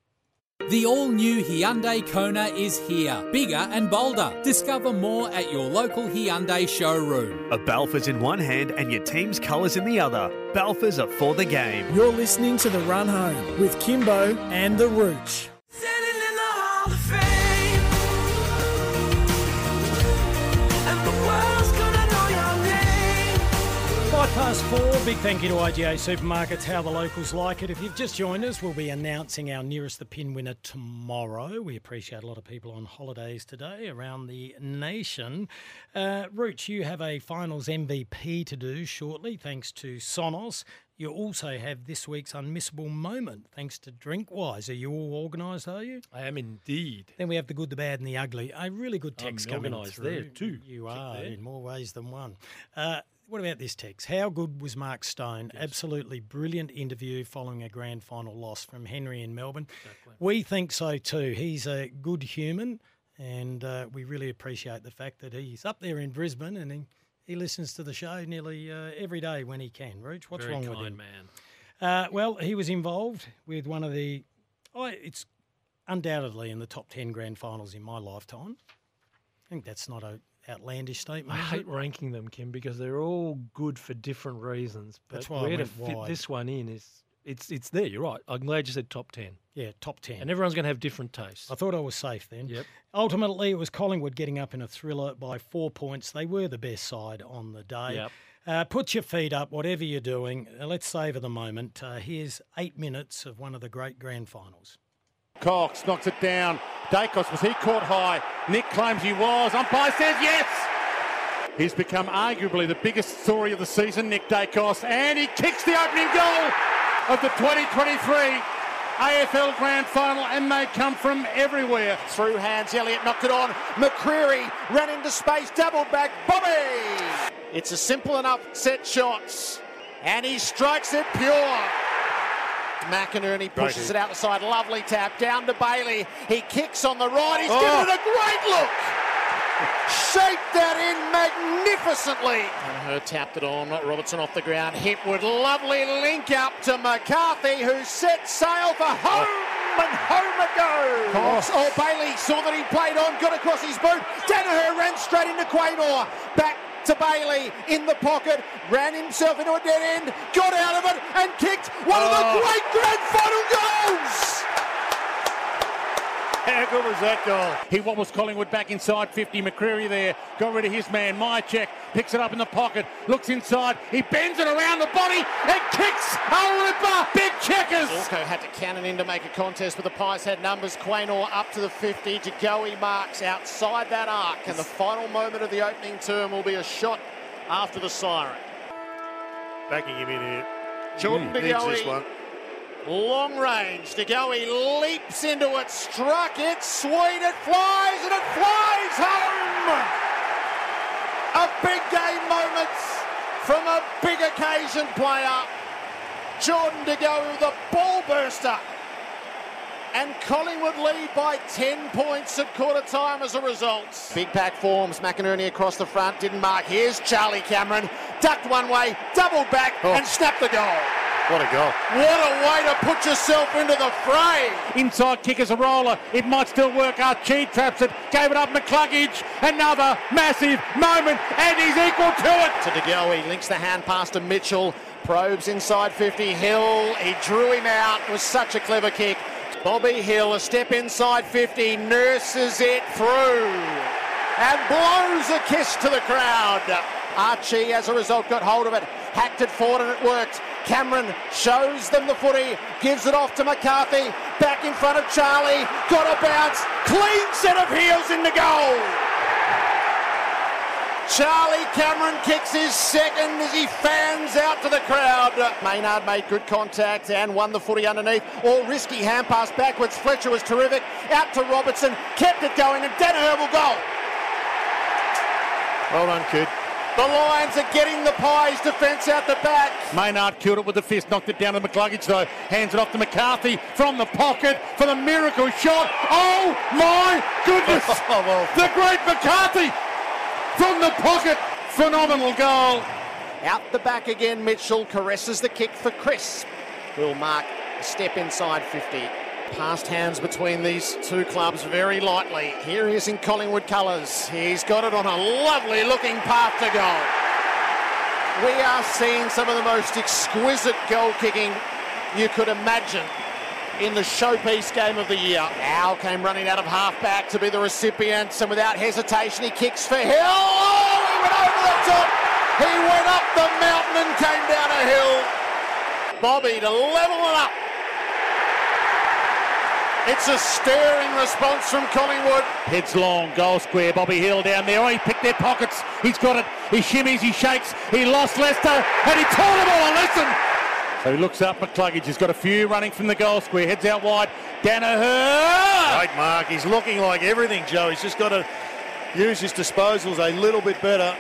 The all-new Hyundai Kona is here. Bigger and bolder. Discover more at your local Hyundai showroom. A Balfours in one hand and your team's colours in the other. Balfours are for the game. You're listening to The Run Home with Kimbo and The Rooch. Past 4, big thank you to IGA Supermarkets, how the locals like it. If you've just joined us, we'll be announcing our nearest the pin winner tomorrow. We appreciate a lot of people on holidays today around the nation. Rooch, you have a finals MVP to do shortly, thanks to Sonos. You also have this week's unmissable moment, thanks to Drinkwise. Are you all organised, are you? I am indeed. Then we have the good, the bad and the ugly. A really good text coming organised there too. You are in more ways than one. What about this text? How good was Mark Stone? Yes. Absolutely brilliant interview following a grand final loss from Henry in Melbourne. Exactly. We think so too. He's a good human and we really appreciate the fact that he's up there in Brisbane and he listens to the show nearly every day when he can. Rooch, what's wrong with him? Very kind man. Well, he was involved with one of the... it's undoubtedly in the top 10 grand finals in my lifetime. I think that's not a... outlandish statement. I hate ranking them, Kim, because they're all good for different reasons. But where to fit this one in is It's there. You're right. I'm glad you said top 10. Yeah, top 10. And everyone's going to have different tastes. I thought I was safe then. Yep. Ultimately, it was Collingwood getting up in a thriller by 4 points. They were the best side on the day. Yep. Put your feet up, whatever you're doing. Let's savour the moment. Here's 8 minutes of one of the great grand finals. Cox knocks it down. Dacos, was he caught high? Nick claims he was. Umpire says yes! He's become arguably the biggest story of the season, Nick Dacos, and he kicks the opening goal of the 2023 AFL Grand Final, and they come from everywhere. Through hands, Elliott knocked it on. McCreary ran into space, doubled back, Bobby! It's a simple enough set shots, and he strikes it pure. McInerney pushes it out the side, lovely tap, down to Bailey. He kicks on the right, he's given it a great look. Shaped that in magnificently. Her tapped it on, Robertson off the ground, Hipwood, lovely link up to McCarthy, who set sail for home and home it goes. Oh, Bailey saw that he played on, got across his boot, Danaher ran straight into Quaynor, back to Bailey in the pocket, ran himself into a dead end, got out of it and kicked one of the great grand final goals! How good was that goal? He wobbles Collingwood back inside 50, McCreary there, got rid of his man, Myercheck, picks it up in the pocket, looks inside, he bends it around the body and kicks a ripper! Big checkers! Orko had to cannon in to make a contest, but the Pies had numbers. Quaynor up to the 50, Jagowie marks outside that arc, and the final moment of the opening term will be a shot after the siren. Backing him in here. Jordan Jagowie, long range. Jagowie leaps into it, struck it, sweet, it flies, and it flies home! A big game moment from a big occasion player. Jordan Jagowie, the ball burster. And Collingwood lead by 10 points at quarter time as a result. Big pack forms, McInerney across the front, didn't mark. Here's Charlie Cameron, ducked one way, doubled back and snapped the goal. What a goal. What a way to put yourself into the fray. Inside kick as a roller. It might still work out. Cheed traps it. Gave it up McCluggage. Another massive moment. And he's equal to it. To Jagowie. Links the hand pass to Mitchell. Probes inside 50. Hill. He drew him out. It was such a clever kick. Bobby Hill a step inside 50. Nurses it through. And blows a kiss to the crowd. Archie, as a result, got hold of it. Hacked it forward and it worked. Cameron shows them the footy, gives it off to McCarthy, back in front of Charlie, got a bounce, clean set of heels in the goal. Charlie Cameron kicks his second as he fans out to the crowd. Maynard made good contact and won the footy underneath. All risky hand pass backwards, Fletcher was terrific, out to Robertson, kept it going, and Danaher will goal. Well done, kid. The Lions are getting the Pies' defence out the back. Maynard killed it with the fist, knocked it down to McCluggage though. Hands it off to McCarthy from the pocket for the miracle shot. Oh my goodness! The great McCarthy from the pocket. Phenomenal goal. Out the back again, Mitchell caresses the kick for Chris. Will mark a step inside 50. Passed hands between these two clubs very lightly. Here he is in Collingwood colours. He's got it on a lovely looking path to goal. We are seeing some of the most exquisite goal kicking you could imagine in the showpiece game of the year. Al came running out of halfback to be the recipient, and without hesitation he kicks for Hill. Oh, he went over the top. He went up the mountain and came down a hill. Bobby to level it up. It's a stirring response from Collingwood. Heads long, goal square, Bobby Hill down there. Oh, he picked their pockets. He's got it. He shimmies, he shakes. He lost Lester, and he taught them all a lesson. So he looks up, McCluggage. He's got a few running from the goal square. Heads out wide. Danaher! Great mark. He's looking like everything, Joe. He's just got to use his disposals a little bit better.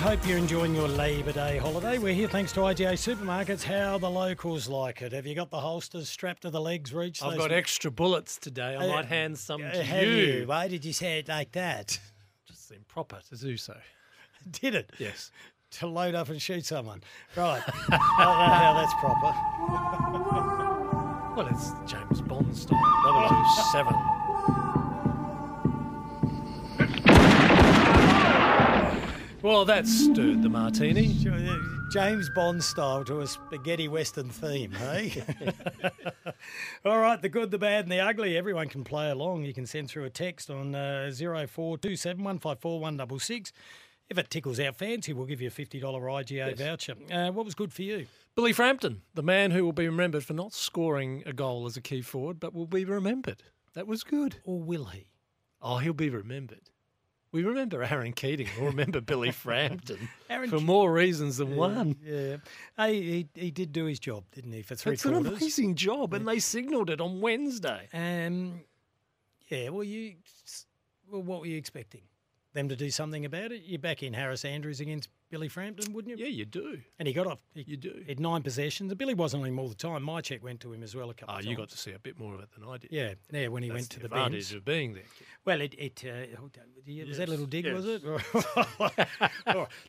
Hope you're enjoying your Labor Day holiday. We're here thanks to IGA Supermarkets. How the locals like it. Have you got the holsters strapped to the legs, Reach? I've got extra bullets today. I might hand some to you. Have you? Why did you say it like that? Just seemed proper to do so. Did it? Yes. To load up and shoot someone. Right. I don't know how that's proper. Well, it's James Bond style. 007. Well, that stirred the martini. James Bond style to a spaghetti western theme, hey? All right, the good, the bad and the ugly. Everyone can play along. You can send through a text on 0427 154 166. If it tickles our fancy, we'll give you a $50 IGA voucher. What was good for you? Billy Frampton, the man who will be remembered for not scoring a goal as a key forward, but will be remembered. That was good. Or will he? Oh, he'll be remembered. We remember Aaron Keating. We'll remember Billy Frampton for more reasons than one. Yeah. Hey, he did do his job, didn't he, for three quarters? It's an amazing job, and they signalled it on Wednesday. Well, what were you expecting? them to do something about it, you're back in Harris Andrews against Billy Frampton, wouldn't you? Yeah, you do. And he got off. You do. He had 9 possessions. Billy wasn't on him all the time. My check went to him as well a couple of times. Oh, you got to see a bit more of it than I did. Yeah, yeah, when he went to the bench. That's the advantage of being there. Well, it was that a little dig, was it?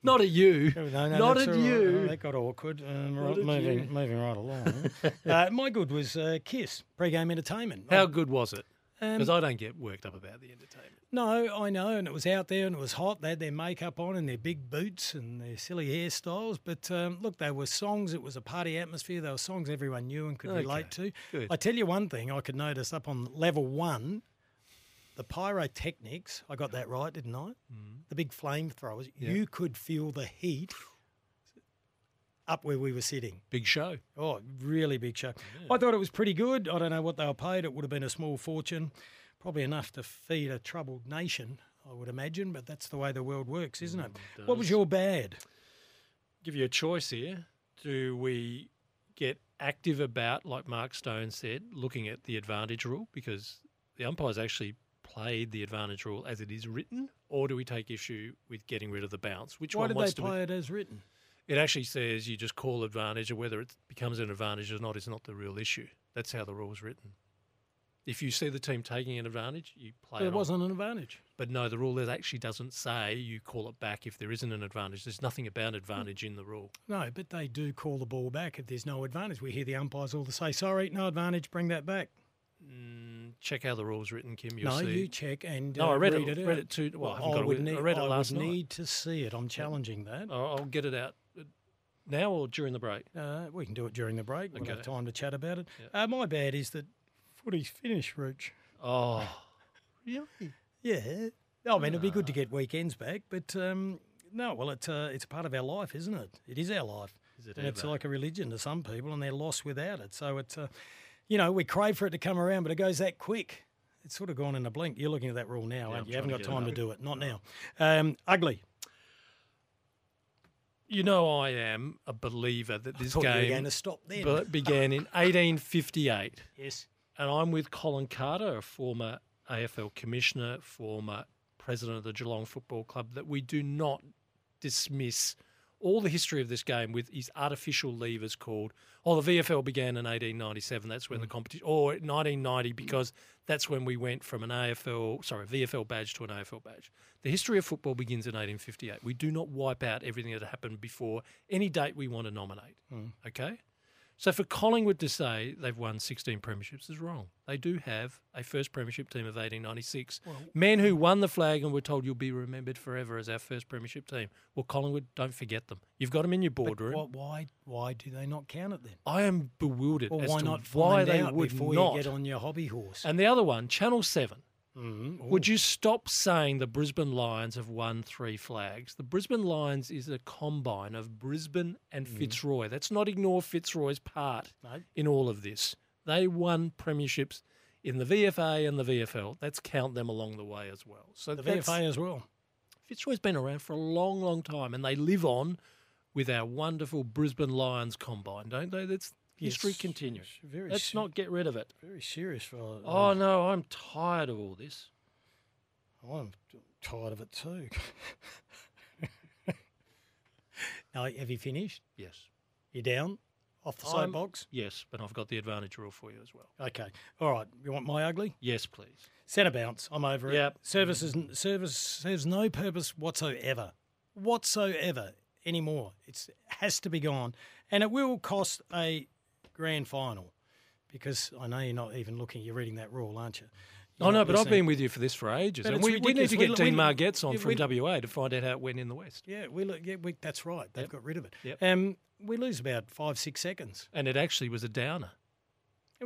Not at you. No, not at you. That got awkward. Moving right along. My good was KISS, pre-game entertainment. How good was it? Because I don't get worked up about the entertainment. No, I know, and it was out there and it was hot. They had their makeup on and their big boots and their silly hairstyles. But, look, there were songs. It was a party atmosphere. There were songs everyone knew and could relate to. Good. I tell you one thing I could notice up on level 1, the pyrotechnics, I got that right, didn't I? Mm-hmm. The big flamethrowers, you could feel the heat up where we were sitting. Big show. Oh, really big show. Yeah. I thought it was pretty good. I don't know what they were paid. It would have been a small fortune, probably enough to feed a troubled nation, I would imagine, but that's the way the world works, isn't it? It does. What was your bad? Give you a choice here. Do we get active about, like Mark Stone said, looking at the advantage rule, because the umpires actually played the advantage rule as it is written, or do we take issue with getting rid of the bounce? Which one wants to... Why did they play it as written? It actually says you just call advantage, or whether it becomes an advantage or not is not the real issue. That's how the rule is written. If you see the team taking an advantage, you play it. But it wasn't an advantage. But no, the rule actually doesn't say you call it back if there isn't an advantage. There's nothing about advantage in the rule. No, but they do call the ball back if there's no advantage. We hear the umpires all say, sorry, no advantage, bring that back. Check how the rule's written, Kim. You'll see. No, you check and no, I read it too. Well, I need to see it. I'm challenging that. I'll get it out. Now or during the break? We can do it during the break. We'll have time to chat about it. Yep. My bad is that footy's finished, Rooch. Oh, really? Yeah. I mean, it'd be good to get weekends back, but it's part of our life, isn't it? It is our life. Is it? And it's like a religion to some people, and they're lost without it. So it's, we crave for it to come around, but it goes that quick. It's sort of gone in a blink. You're looking at that rule now, aren't you? You haven't got time to do it. Not now. Ugly. You know, I am a believer that this game began in 1858. Yes. And I'm with Colin Carter, a former AFL commissioner, former president of the Geelong Football Club, that we do not dismiss all the history of this game with these artificial levers called, the VFL began in 1897, that's when the competition, or 1990, because that's when we went from VFL badge to an AFL badge. The history of football begins in 1858. We do not wipe out everything that happened before any date we want to nominate, okay? So for Collingwood to say they've won 16 premierships is wrong. They do have a first premiership team of 1896. Well, men who won the flag and were told you'll be remembered forever as our first premiership team. Well, Collingwood, don't forget them. You've got them in your boardroom. But why do they not count it then? I am bewildered as why to not why they out would before not. You get on your hobby horse. And the other one, Channel 7. Mm-hmm. Would you stop saying the Brisbane Lions have won 3 flags? The Brisbane Lions is a combine of Brisbane and Fitzroy. Let's not ignore Fitzroy's part in all of this. They won premierships in the VFA and the VFL. Let's count them along the way as well. So the VFA as well. Fitzroy's been around for a long, long time, and they live on with our wonderful Brisbane Lions combine, don't they? That's history continues. Let's not get rid of it. Very serious. Oh, no, I'm tired of all this. I'm tired of it too. Now, have you finished? Yes. You down? Off the soapbox? Yes, but I've got the advantage rule for you as well. Okay. All right. You want my ugly? Yes, please. Centre bounce. I'm over it. Service serves no purpose whatsoever anymore. It has to be gone. And it will cost a grand final, because I know you're not even looking. You're reading that rule, aren't you? I know, but I've been with you for this for ages. And we need to get Dean Margetts on from WA to find out how it went in the West. Yeah, that's right. They've got rid of it. Yep. We lose about 5-6 seconds. And it actually was a downer.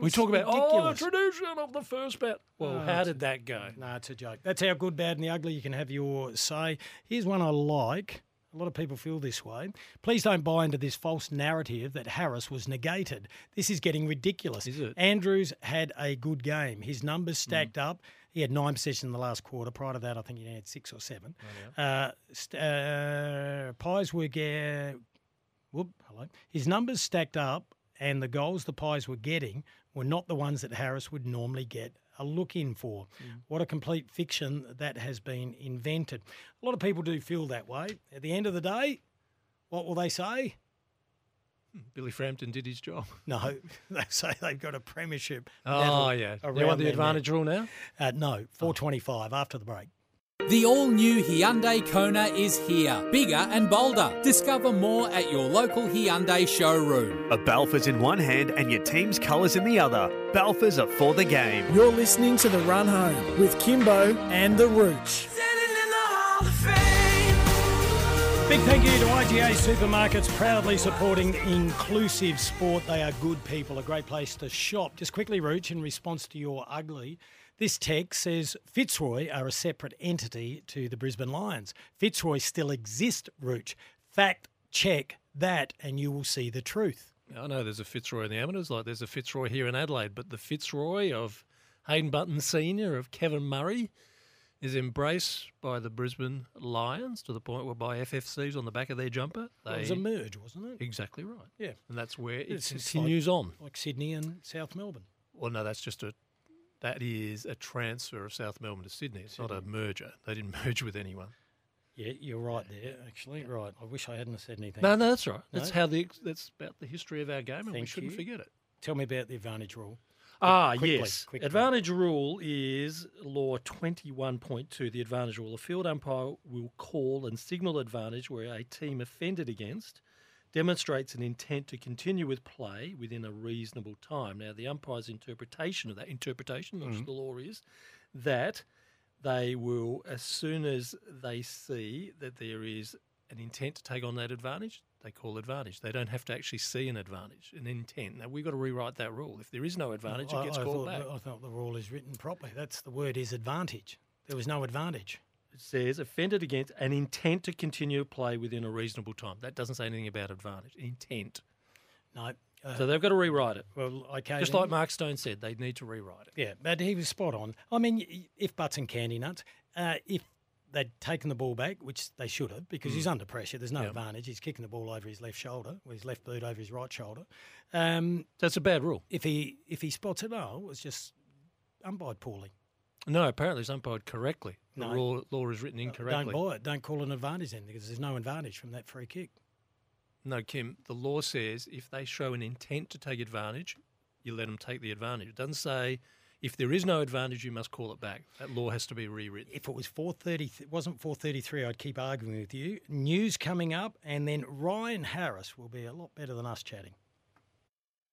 We talk about, tradition of the first bat. Well, how did that go? No, it's a joke. That's our good, bad and the ugly. You can have your say. Here's one I like. A lot of people feel this way. Please don't buy into this false narrative that Harris was negated. This is getting ridiculous. Is it? Andrews had a good game. His numbers stacked up. He had 9 possessions in the last quarter. Prior to that, I think he had 6 or 7. Oh, yeah. Pies were... His numbers stacked up, and the goals the Pies were getting were not the ones that Harris would normally get a look in for. What a complete fiction that has been invented. A lot of people do feel that way. At the end of the day, what will they say? Billy Frampton did his job. No, they say they've got a premiership. Oh, yeah. You want the advantage rule now? No, 4:25 after the break. The all-new Hyundai Kona is here, bigger and bolder. Discover more at your local Hyundai showroom. A Balfours in one hand and your team's colours in the other. Balfours are for the game. You're listening to The Run Home with Kimbo and The Rooch. Big thank you to IGA Supermarkets, proudly supporting inclusive sport. They are good people, a great place to shop. Just quickly, Rooch, in response to your ugly, this text says Fitzroy are a separate entity to the Brisbane Lions. Fitzroy still exist, Rooch. Fact check that and you will see the truth. I know there's a Fitzroy in the Amateurs, like there's a Fitzroy here in Adelaide, but the Fitzroy of Hayden Button Senior, of Kevin Murray, is embraced by the Brisbane Lions to the point where by FFCs on the back of their jumper. It was a merge, wasn't it? Exactly right. Yeah. And that's where it continues like, on. Like Sydney and South Melbourne. Well, no, that's just a transfer of South Melbourne to Sydney. It's not a merger. They didn't merge with anyone. Yeah, you're right there, actually. Right. I wish I hadn't said anything. No, that's right. No? That's about the history of our game and we shouldn't forget it. Tell me about the advantage rule. Quickly. Advantage rule is law 21.2. The advantage rule. A field umpire will call and signal advantage where a team offended against demonstrates an intent to continue with play within a reasonable time. Now, the umpire's interpretation of that which the law is, that they will, as soon as they see that there is an intent to take on that advantage, they call advantage. They don't have to actually see an advantage, an intent. Now, we've got to rewrite that rule. If there is no advantage, it gets called back. I thought the rule is written properly. That's the word is advantage. There was no advantage. It says offended against an intent to continue play within a reasonable time. That doesn't say anything about advantage. Intent. No. So they've got to rewrite it. Well, okay. Just like Mark Stone said, they need to rewrite it. Yeah, but he was spot on. I mean, if butts and candy nuts, if they'd taken the ball back, which they should have, because he's under pressure. There's no advantage. He's kicking the ball over his left shoulder, or his left boot over his right shoulder. That's a bad rule. If he spots it, it was just umpired poorly. No, apparently it's umpired correctly. The law is written incorrectly. Don't buy it. Don't call an advantage then, because there's no advantage from that free kick. No, Kim, the law says if they show an intent to take advantage, you let them take the advantage. It doesn't say... if there is no advantage, you must call it back. That law has to be rewritten. If it was 4:30, it wasn't 4:33, I'd keep arguing with you. News coming up, and then Ryan Harris will be a lot better than us chatting.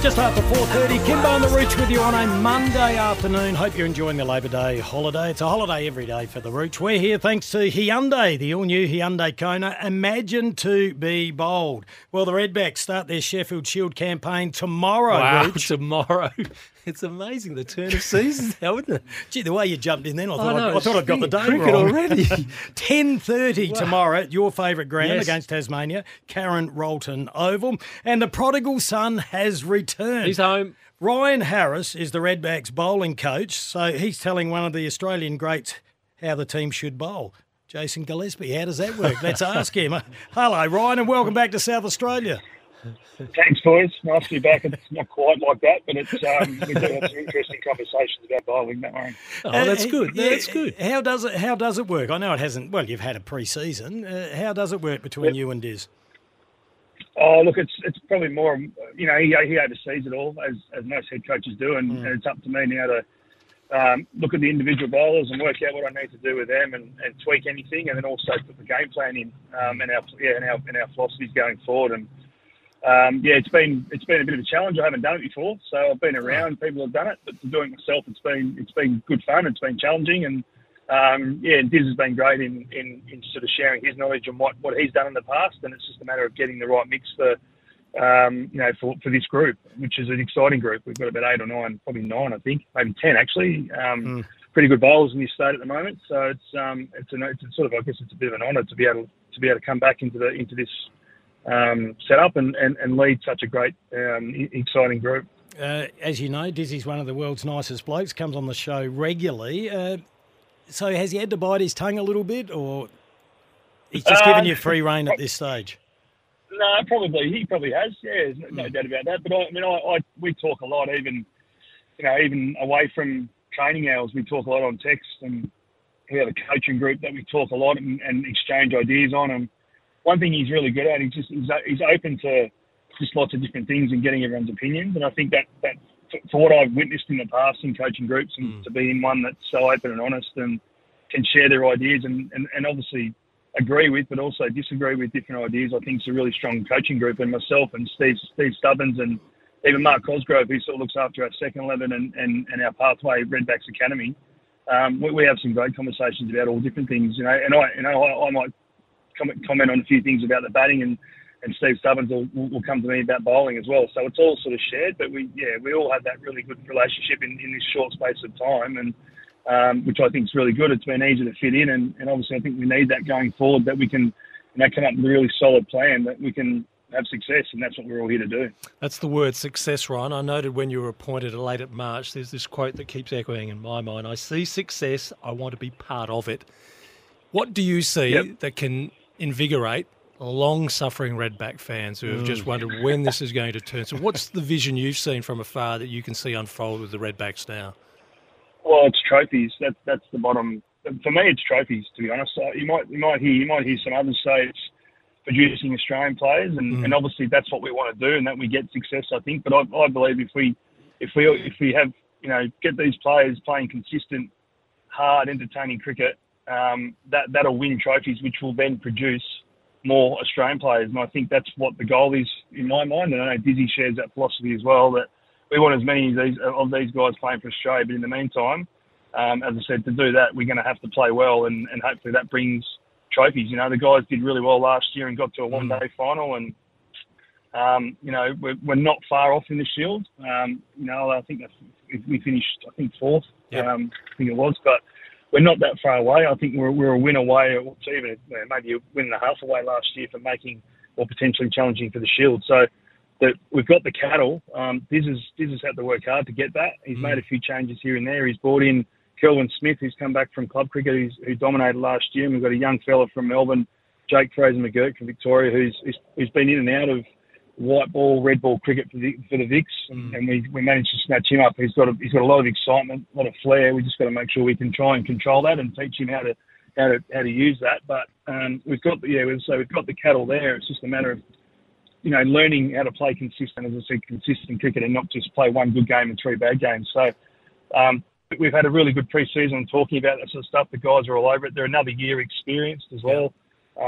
Just after 4:30, Kimbo and The Rooch with you on a Monday afternoon. Hope you're enjoying the Labor Day holiday. It's a holiday every day for The Rooch. We're here thanks to Hyundai, the all-new Hyundai Kona. Imagine to be bold. Well, the Redbacks start their Sheffield Shield campaign tomorrow, wow, Rooch. Tomorrow. It's amazing, the turn of seasons now, isn't it? Gee, the way you jumped in then, I thought I'd got the day wrong. Already. 10:30 tomorrow at your favourite ground against Tasmania, Karen Rolton Oval. And the prodigal son has returned. He's home. Ryan Harris is the Redbacks bowling coach, so he's telling one of the Australian greats how the team should bowl. Jason Gillespie, how does that work? Let's ask him. Hello, Ryan, and welcome back to South Australia. Thanks, boys. Nice to be back. It's not quite like that, but it's we do have some interesting conversations about bowling. Don't worry. Oh, that's good. That's good. How does it work? I know it hasn't. Well, you've had a pre-season. How does it work between you and Diz? Oh, look, it's probably more. You know, he oversees it all as most head coaches do, and it's up to me now to look at the individual bowlers and work out what I need to do with them and tweak anything, and then also put the game plan in and our philosophies going forward and. It's been a bit of a challenge. I haven't done it before, so I've been around. People have done it, but doing it myself, it's been good fun. It's been challenging, and Diz has been great in sort of sharing his knowledge and what he's done in the past. And it's just a matter of getting the right mix for this group, which is an exciting group. We've got about 8 or 9, probably 9, I think, maybe 10 actually. Pretty good bowlers in this state at the moment, so it's sort of, I guess, it's a bit of an honour to be able to come back into this set up and lead such a great, exciting group. As you know, Dizzy's one of the world's nicest blokes, comes on the show regularly. So has he had to bite his tongue a little bit, or he's just given you free rein at this stage? No, probably. He probably has, yeah, there's no doubt about that. But, we talk a lot, even away from training hours, we talk a lot on text, and we have a coaching group that we talk a lot and exchange ideas on. And one thing he's really good at, he's open to just lots of different things and getting everyone's opinions. And I think that for what I've witnessed in the past in coaching groups, and to be in one that's so open and honest and can share their ideas and obviously agree with, but also disagree with different ideas, I think it's a really strong coaching group. And myself and Steve Stubbins and even Mark Cosgrove, who sort of looks after our second 11 and our pathway Redbacks Academy, we have some great conversations about all different things, And I might comment on a few things about the batting, and Steve Stubbins will come to me about bowling as well. So it's all sort of shared, but we all have that really good relationship in this short space of time, and which I think is really good. It's been easy to fit in, and obviously I think we need that going forward, that we can come up with a really solid plan that we can have success, and that's what we're all here to do. That's the word, success, Ryan. I noted when you were appointed late at March, there's this quote that keeps echoing in my mind: I see success, I want to be part of it. What do you see that can invigorate long-suffering Redback fans who have just wondered when this is going to turn? So what's the vision you've seen from afar that you can see unfold with the Redbacks now? Well, it's trophies. That's the bottom. For me, it's trophies, to be honest. You might hear some others say it's producing Australian players, and obviously that's what we want to do, and that we get success, I think. But I believe if we have, get these players playing consistent, hard, entertaining cricket, that'll win trophies, which will then produce more Australian players. And I think that's what the goal is in my mind. And I know Dizzy shares that philosophy as well, that we want as many of these guys playing for Australia. But in the meantime, as I said, to do that, we're going to have to play well. And hopefully that brings trophies. The guys did really well last year and got to a one-day final. And, we're not far off in the Shield. I think we finished, fourth. Yep. I think it was. But we're not that far away. I think we're a win away, or even maybe a win and a half away last year for making or potentially challenging for the Shield. So we've got the cattle. Diz has had to work hard to get that. He's made a few changes here and there. He's brought in Kelvin Smith, who's come back from club cricket, who dominated last year. And we've got a young fella from Melbourne, Jake Fraser-McGuirk from Victoria, who's been in and out of white ball, red ball cricket for the Vicks, and we managed to snatch him up. He's got a lot of excitement, a lot of flair. We just got to make sure we can try and control that and teach him how to use that. But we've got the cattle there. It's just a matter of learning how to play consistent, as I said, consistent cricket, and not just play one good game and three bad games. So we've had a really good pre-season talking about that sort of stuff. The guys are all over it. They're another year experienced as well. So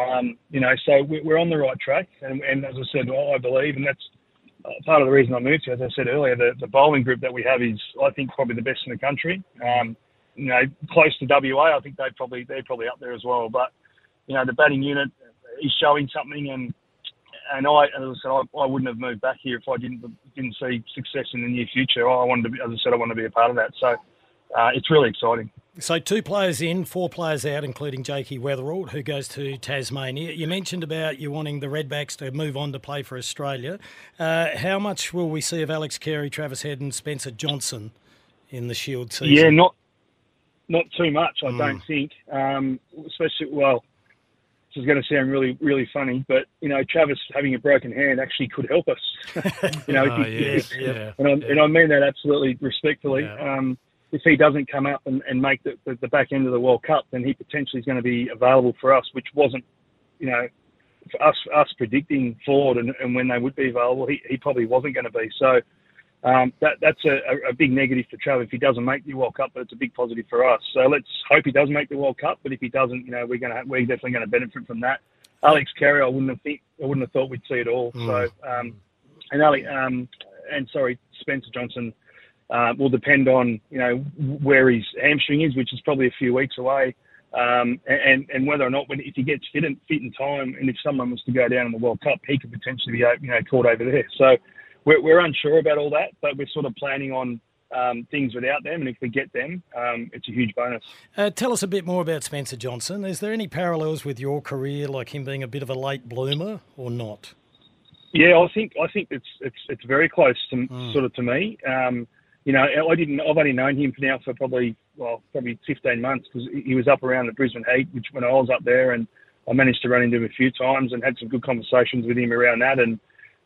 we're on the right track, and as I said, I believe, and that's part of the reason I moved here. As I said earlier, the bowling group that we have is, I think, probably the best in the country. Close to WA, I think they're probably up there as well. But the batting unit is showing something, and I, as I said, I wouldn't have moved back here if I didn't see success in the near future. I wanted to be a part of that. So it's really exciting. So 2 players in, 4 players out, including Jakey Weatherall, who goes to Tasmania. You mentioned about you wanting the Redbacks to move on to play for Australia. How much will we see of Alex Carey, Travis Head and Spencer Johnson in the Shield season? Yeah, not too much, I don't think. This is going to sound really, really funny, but, Travis having a broken hand actually could help us. And I mean that absolutely respectfully. Yeah. If he doesn't come up and make the back end of the World Cup, then he potentially is going to be available for us, which wasn't, for us predicting forward and when they would be available, he probably wasn't going to be. So that's a big negative for Trav if he doesn't make the World Cup, but it's a big positive for us. So let's hope he does make the World Cup, but if he doesn't, we're definitely going to benefit from that. Alex Carey, I wouldn't have thought we'd see it all. So Spencer Johnson. Will depend on where his hamstring is, which is probably a few weeks away, and whether or not if he gets fit in time, and if someone was to go down in the World Cup, he could potentially be caught over there. So we're unsure about all that, but we're sort of planning on things without them, and if we get them, it's a huge bonus. Tell us a bit more about Spencer Johnson. Is there any parallels with your career, like him being a bit of a late bloomer or not? Yeah, I think it's very close to, sort of to me. You know, I've only known him for now for probably 15 months because he was up around the Brisbane Heat, which when I was up there, and I managed to run into him a few times and had some good conversations with him around that, and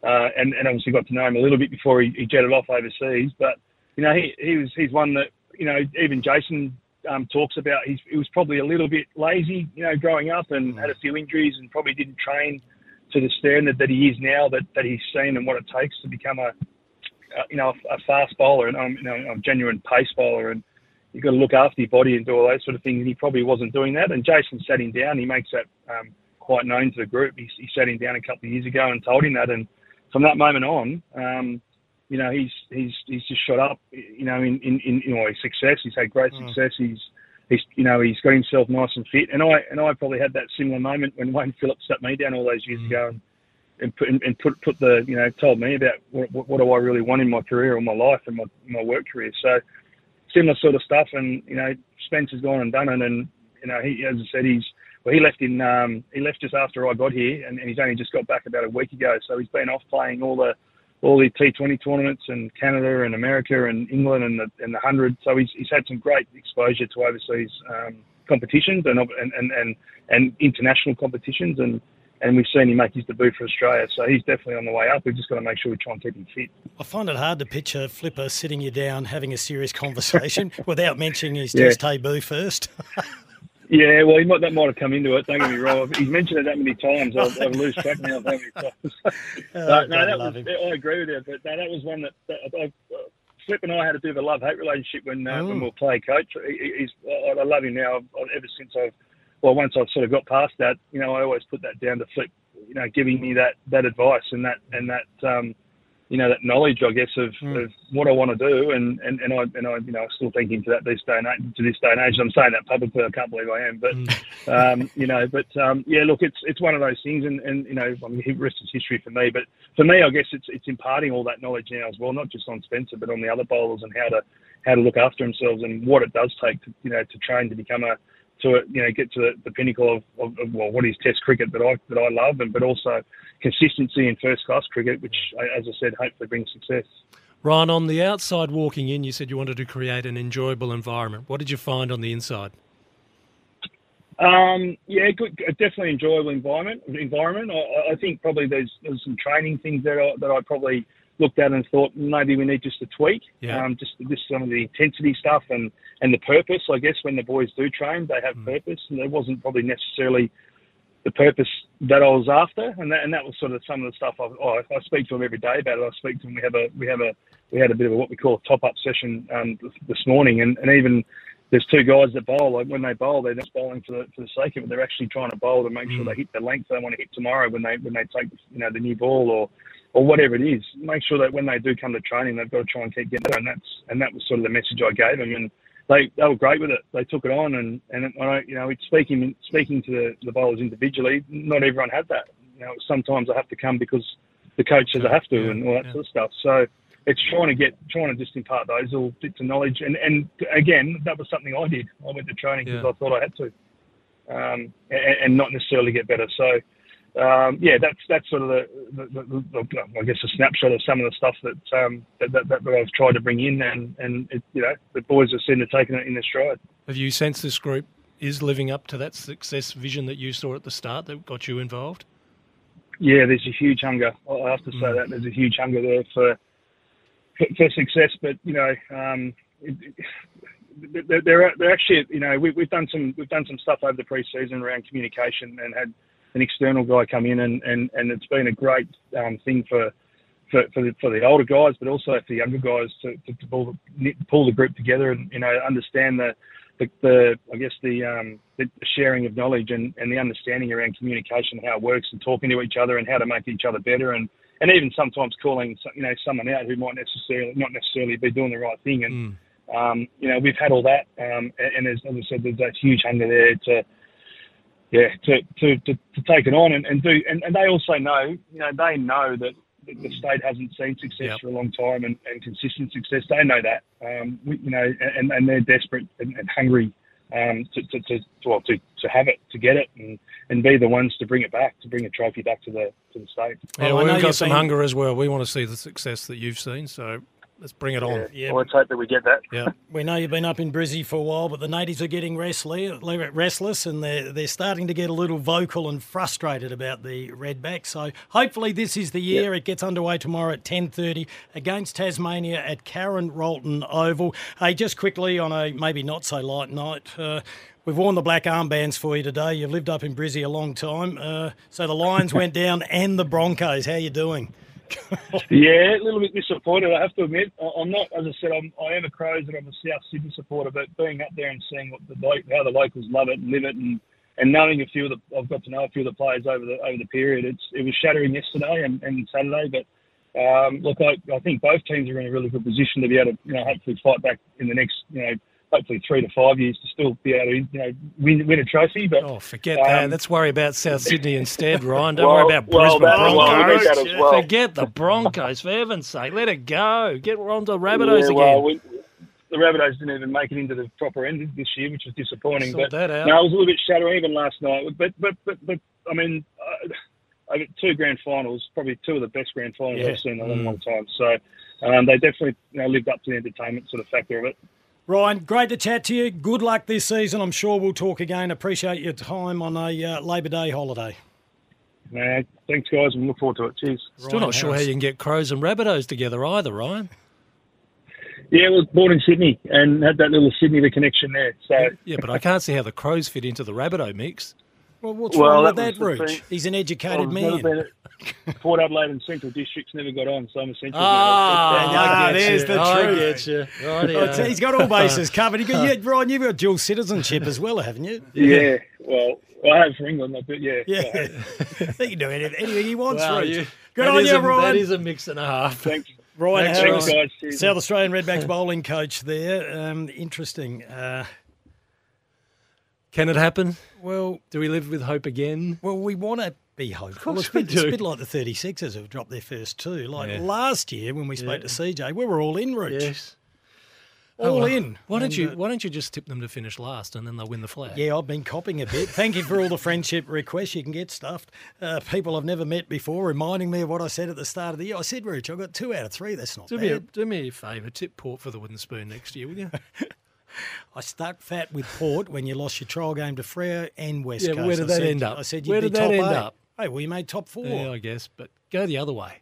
obviously got to know him a little bit before he jetted off overseas. But you know, he's one that, you know, even Jason talks about. He was probably a little bit lazy, you know, growing up, and had a few injuries and probably didn't train to the standard that he is now, that he's seen and what it takes to become a fast bowler and a genuine pace bowler, and you've got to look after your body and do all those sort of things. And he probably wasn't doing that. And Jason sat him down. He makes that quite known to the group. He sat him down a couple of years ago and told him that. And from that moment on, you know, he's just shot up. You know, in his success, he's had great success. He's got himself nice and fit. And I probably had that similar moment when Wayne Phillips sat me down all those years ago and told me about what do I really want in my career or my life and my work career. So similar sort of stuff, and you know, Spencer's gone and done it, and you know, he, as I said, he left in he left just after I got here, and he's only just got back about a week ago. So he's been off playing all the T20 tournaments and Canada and America and England and the 100. So he's had some great exposure to overseas competitions and international competitions, and we've seen him make his debut for Australia. So he's definitely on the way up. We've just got to make sure we try and keep him fit. I find it hard to picture Flipper sitting you down having a serious conversation without mentioning his test debut first. Yeah, well, that might have come into it. Don't get me wrong. He's mentioned it that many times. I lose track now of how many times. I agree with you. But no, that was one that Flip and I had a bit of a love-hate relationship when we were playing coach. I love him now. Ever since once I've sort of got past that, you know, I always put that down to Flip, you know, giving me that advice and that you know, that knowledge, I guess, of what I want to do, and I you know, I still think into that this day and age. I'm saying that publicly. I can't believe I am, look, it's one of those things, and you know, I mean, the rest is history for me. But for me, I guess it's imparting all that knowledge now as well, not just on Spencer, but on the other bowlers, and how to look after themselves and what it does take to, you know, to train to become get to the pinnacle of what is Test cricket that I love, and but also consistency in first class cricket, which, as I said, hopefully brings success. Ryan, on the outside walking in, you said you wanted to create an enjoyable environment. What did you find on the inside? Good, definitely enjoyable environment. I think probably there's some training things that I probably looked at and thought maybe we need just a tweak, just some of the intensity stuff and the purpose. I guess when the boys do train, they have purpose, and there wasn't probably necessarily the purpose that I was after, and that was sort of some of the stuff. I speak to them every day about it. I speak to them. We had a bit of what we call a top up session this morning, and even there's two guys that bowl. Like when they bowl, they're not bowling for the sake of it. They're actually trying to bowl to make sure they hit the length they want to hit tomorrow when they take the new ball or whatever it is. Make sure that when they do come to training, they've got to try and keep getting better. And that was sort of the message I gave them, and they were great with it. They took it on, and it's speaking to the bowlers individually. Not everyone had that. You know, sometimes I have to come because the coach says I have to, and all that sort of stuff. So it's trying to just impart those little bits of knowledge. And again, that was something I did. I went to training because I thought I had to, and not necessarily get better. So. That's sort of the I guess a snapshot of some of the stuff that I've tried to bring in, and it, you know, the boys have seemed to have taken it in their stride. Have you sensed this group is living up to that success vision that you saw at the start that got you involved? Yeah, there's a huge hunger. I have to say that there's a huge hunger there for success, but you know. They're actually, you know, we've done some stuff over the pre-season around communication and had an external guy come in, and it's been a great thing for the older guys, but also for the younger guys to pull the group together and, you know, understand the sharing of knowledge and the understanding around communication, how it works, and talking to each other and how to make each other better, and even sometimes calling, you know, someone out who might not necessarily be doing the right thing, and you know, we've had all that, and as I said, there's that huge hunger there to take it on and do, and they also know, you know, they know that the state hasn't seen success for a long time and consistent success. They know that, you know, and they're desperate and hungry to have it, to get it, and be the ones to bring it back, to bring a trophy back to the state. Yeah, well, we've got some hunger as well. We want to see the success that you've seen, so let's bring it on. Yeah, well, let's hope that we get that. Yeah, we know you've been up in Brizzy for a while, but the natives are getting restless, and they're starting to get a little vocal and frustrated about the Redbacks. So hopefully this is the year. It gets underway tomorrow at 10:30 against Tasmania at Karen Rolton Oval. Hey, just quickly on a maybe not so light night. We've worn the black armbands for you today. You've lived up in Brizzy a long time. So the Lions went down and the Broncos. How are you doing? Yeah, a little bit disappointed, I have to admit. I'm not, as I said, I am a Crows and I'm a South Sydney supporter, but being up there and seeing how the locals love it and live it, and knowing a few of the, I've got to know a few of the players over the period, it was shattering yesterday and Saturday, but look, I think both teams are in a really good position to be able to, hopefully fight back in the next, hopefully 3 to 5 years to still be able to, win a trophy. But forget that. Let's worry about South Sydney instead, Ryan. Don't worry about Brisbane Broncos. Forget the Broncos, for heaven's sake. Let it go. Get on to Rabbitohs again. Well, the Rabbitohs didn't even make it into the proper end this year, which was disappointing. But that out. No, it was a little bit shattering even last night. But I mean, I got two grand finals, probably two of the best grand finals I've seen in a long time. So they definitely lived up to the entertainment sort of factor of it. Ryan, great to chat to you. Good luck this season. I'm sure we'll talk again. Appreciate your time on a Labor Day holiday. Man, thanks, guys. We look forward to it. Cheers. Still not sure how you can get Crows and Rabbitohs together either, Ryan. Yeah, I was born in Sydney and had that little Sydney connection there. So yeah, but I can't see how the Crows fit into the Rabbitoh mix. Well, what's wrong with that, Rooch? He's an educated man. Port Adelaide and Central Districts never got on, so I'm a Central. There's the truth. Right, he's got all bases covered. Ryan, you've got dual citizenship as well, haven't you? Yeah. Well, I have for England, but yeah. He can do anything he wants, Rooch. Good on you, Ryan. That is a mix and a half. Thanks. Ryan Harris, South Australian Redbacks bowling coach there. Interesting. Can it happen? Well, do we live with hope again? Well, we want to be hopeful. It's a bit like the 36ers have dropped their first two. Like last year when we spoke to CJ, we were all in, Rich. Yes. All in. Why don't you just tip them to finish last and then they'll win the flag? Yeah, I've been copying a bit. Thank you for all the friendship requests. You can get stuffed. People I've never met before reminding me of what I said at the start of the year. I said, Rich, I got 2 out of 3. That's not bad. Do me a favour. Tip Port for the wooden spoon next year, will you? I stuck fat with Port when you lost your trial game to Freo and West Coast. Where did that end up? I said, where did that end up? Hey, well, you made top 4. Yeah, I guess, but go the other way.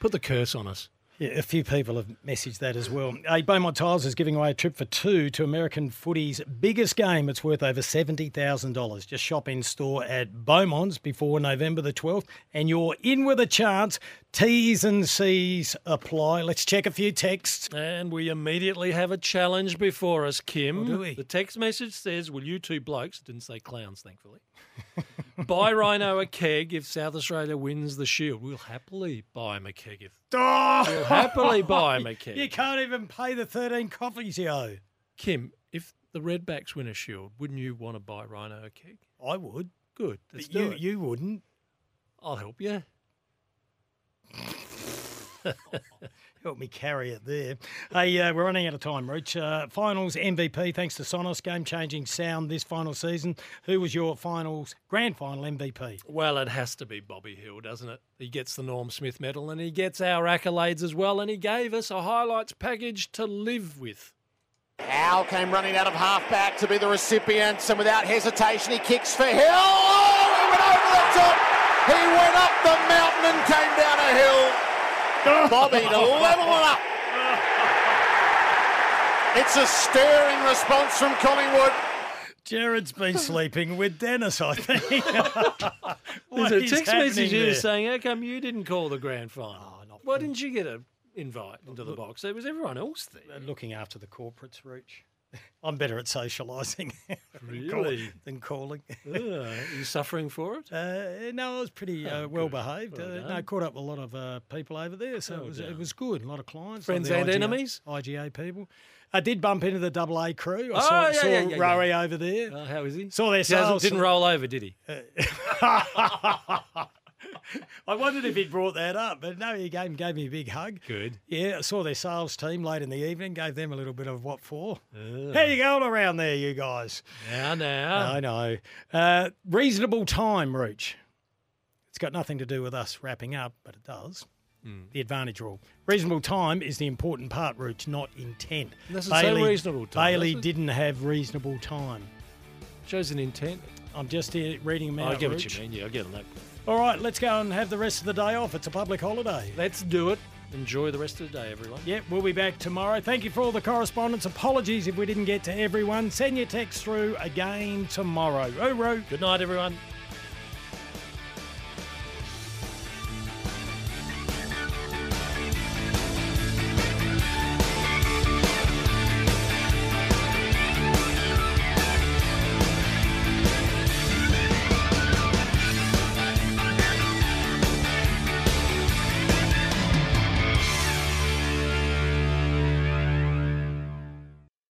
Put the curse on us. Yeah, a few people have messaged that as well. Hey, Beaumont Tiles is giving away a trip for 2 to American footy's biggest game. It's worth over $70,000. Just shop in store at Beaumont's before November the 12th, and you're in with a chance. T's and C's apply. Let's check a few texts. And we immediately have a challenge before us, Kim. Oh, do we? The text message says, will you two blokes, didn't say clowns, thankfully, buy Rhino a keg if South Australia wins the Shield. We'll happily buy him a keg if... We'll happily buy him a keg. You can't even pay the 13 coffees you owe. Kim, if the Redbacks win a Shield, wouldn't you want to buy Rhino a keg? I would. Good. Let's do it. You wouldn't. I'll help you. Help me carry it there. Hey, we're running out of time, Rich. Finals MVP, thanks to Sonos. Game-changing sound this final season. Who was your grand final MVP? Well, it has to be Bobby Hill, doesn't it? He gets the Norm Smith medal and he gets our accolades as well, and he gave us a highlights package to live with. Al came running out of half-back to be the recipient, and without hesitation he kicks for Hill. Oh, he went over the top. He went up the mountain and came down a hill. Bobby to level it up. It's a stirring response from Collingwood. Jared's been sleeping with Dennis, I think. There's a text message here saying, how come you didn't call the grand final? Oh, why didn't you get an invite into the box? There was everyone else there. Looking after the corporates, Rooch. I'm better at socialising than calling. Are you suffering for it? No, I was pretty well behaved. Well caught up with a lot of people over there, so it was good. A lot of clients. Friends and enemies? IGA people. I did bump into the AA crew. I saw Rory over there. How is he? Didn't roll over, did he? I wondered if he'd brought that up, but no, he gave me a big hug. Good. Yeah, I saw their sales team late in the evening, gave them a little bit of what for. How you going around there, you guys? Now. I know. Reasonable time, Rooch. It's got nothing to do with us wrapping up, but it does. Mm. The advantage rule. Reasonable time is the important part, Rooch, not intent. Doesn't say reasonable time. Bailey didn't have reasonable time. Shows an intent. I'm just here reading them out, Rooch. I get what you mean. Yeah, I get that. All right, let's go and have the rest of the day off. It's a public holiday. Let's do it. Enjoy the rest of the day, everyone. Yep, we'll be back tomorrow. Thank you for all the correspondence. Apologies if we didn't get to everyone. Send your text through again tomorrow. Good night, everyone.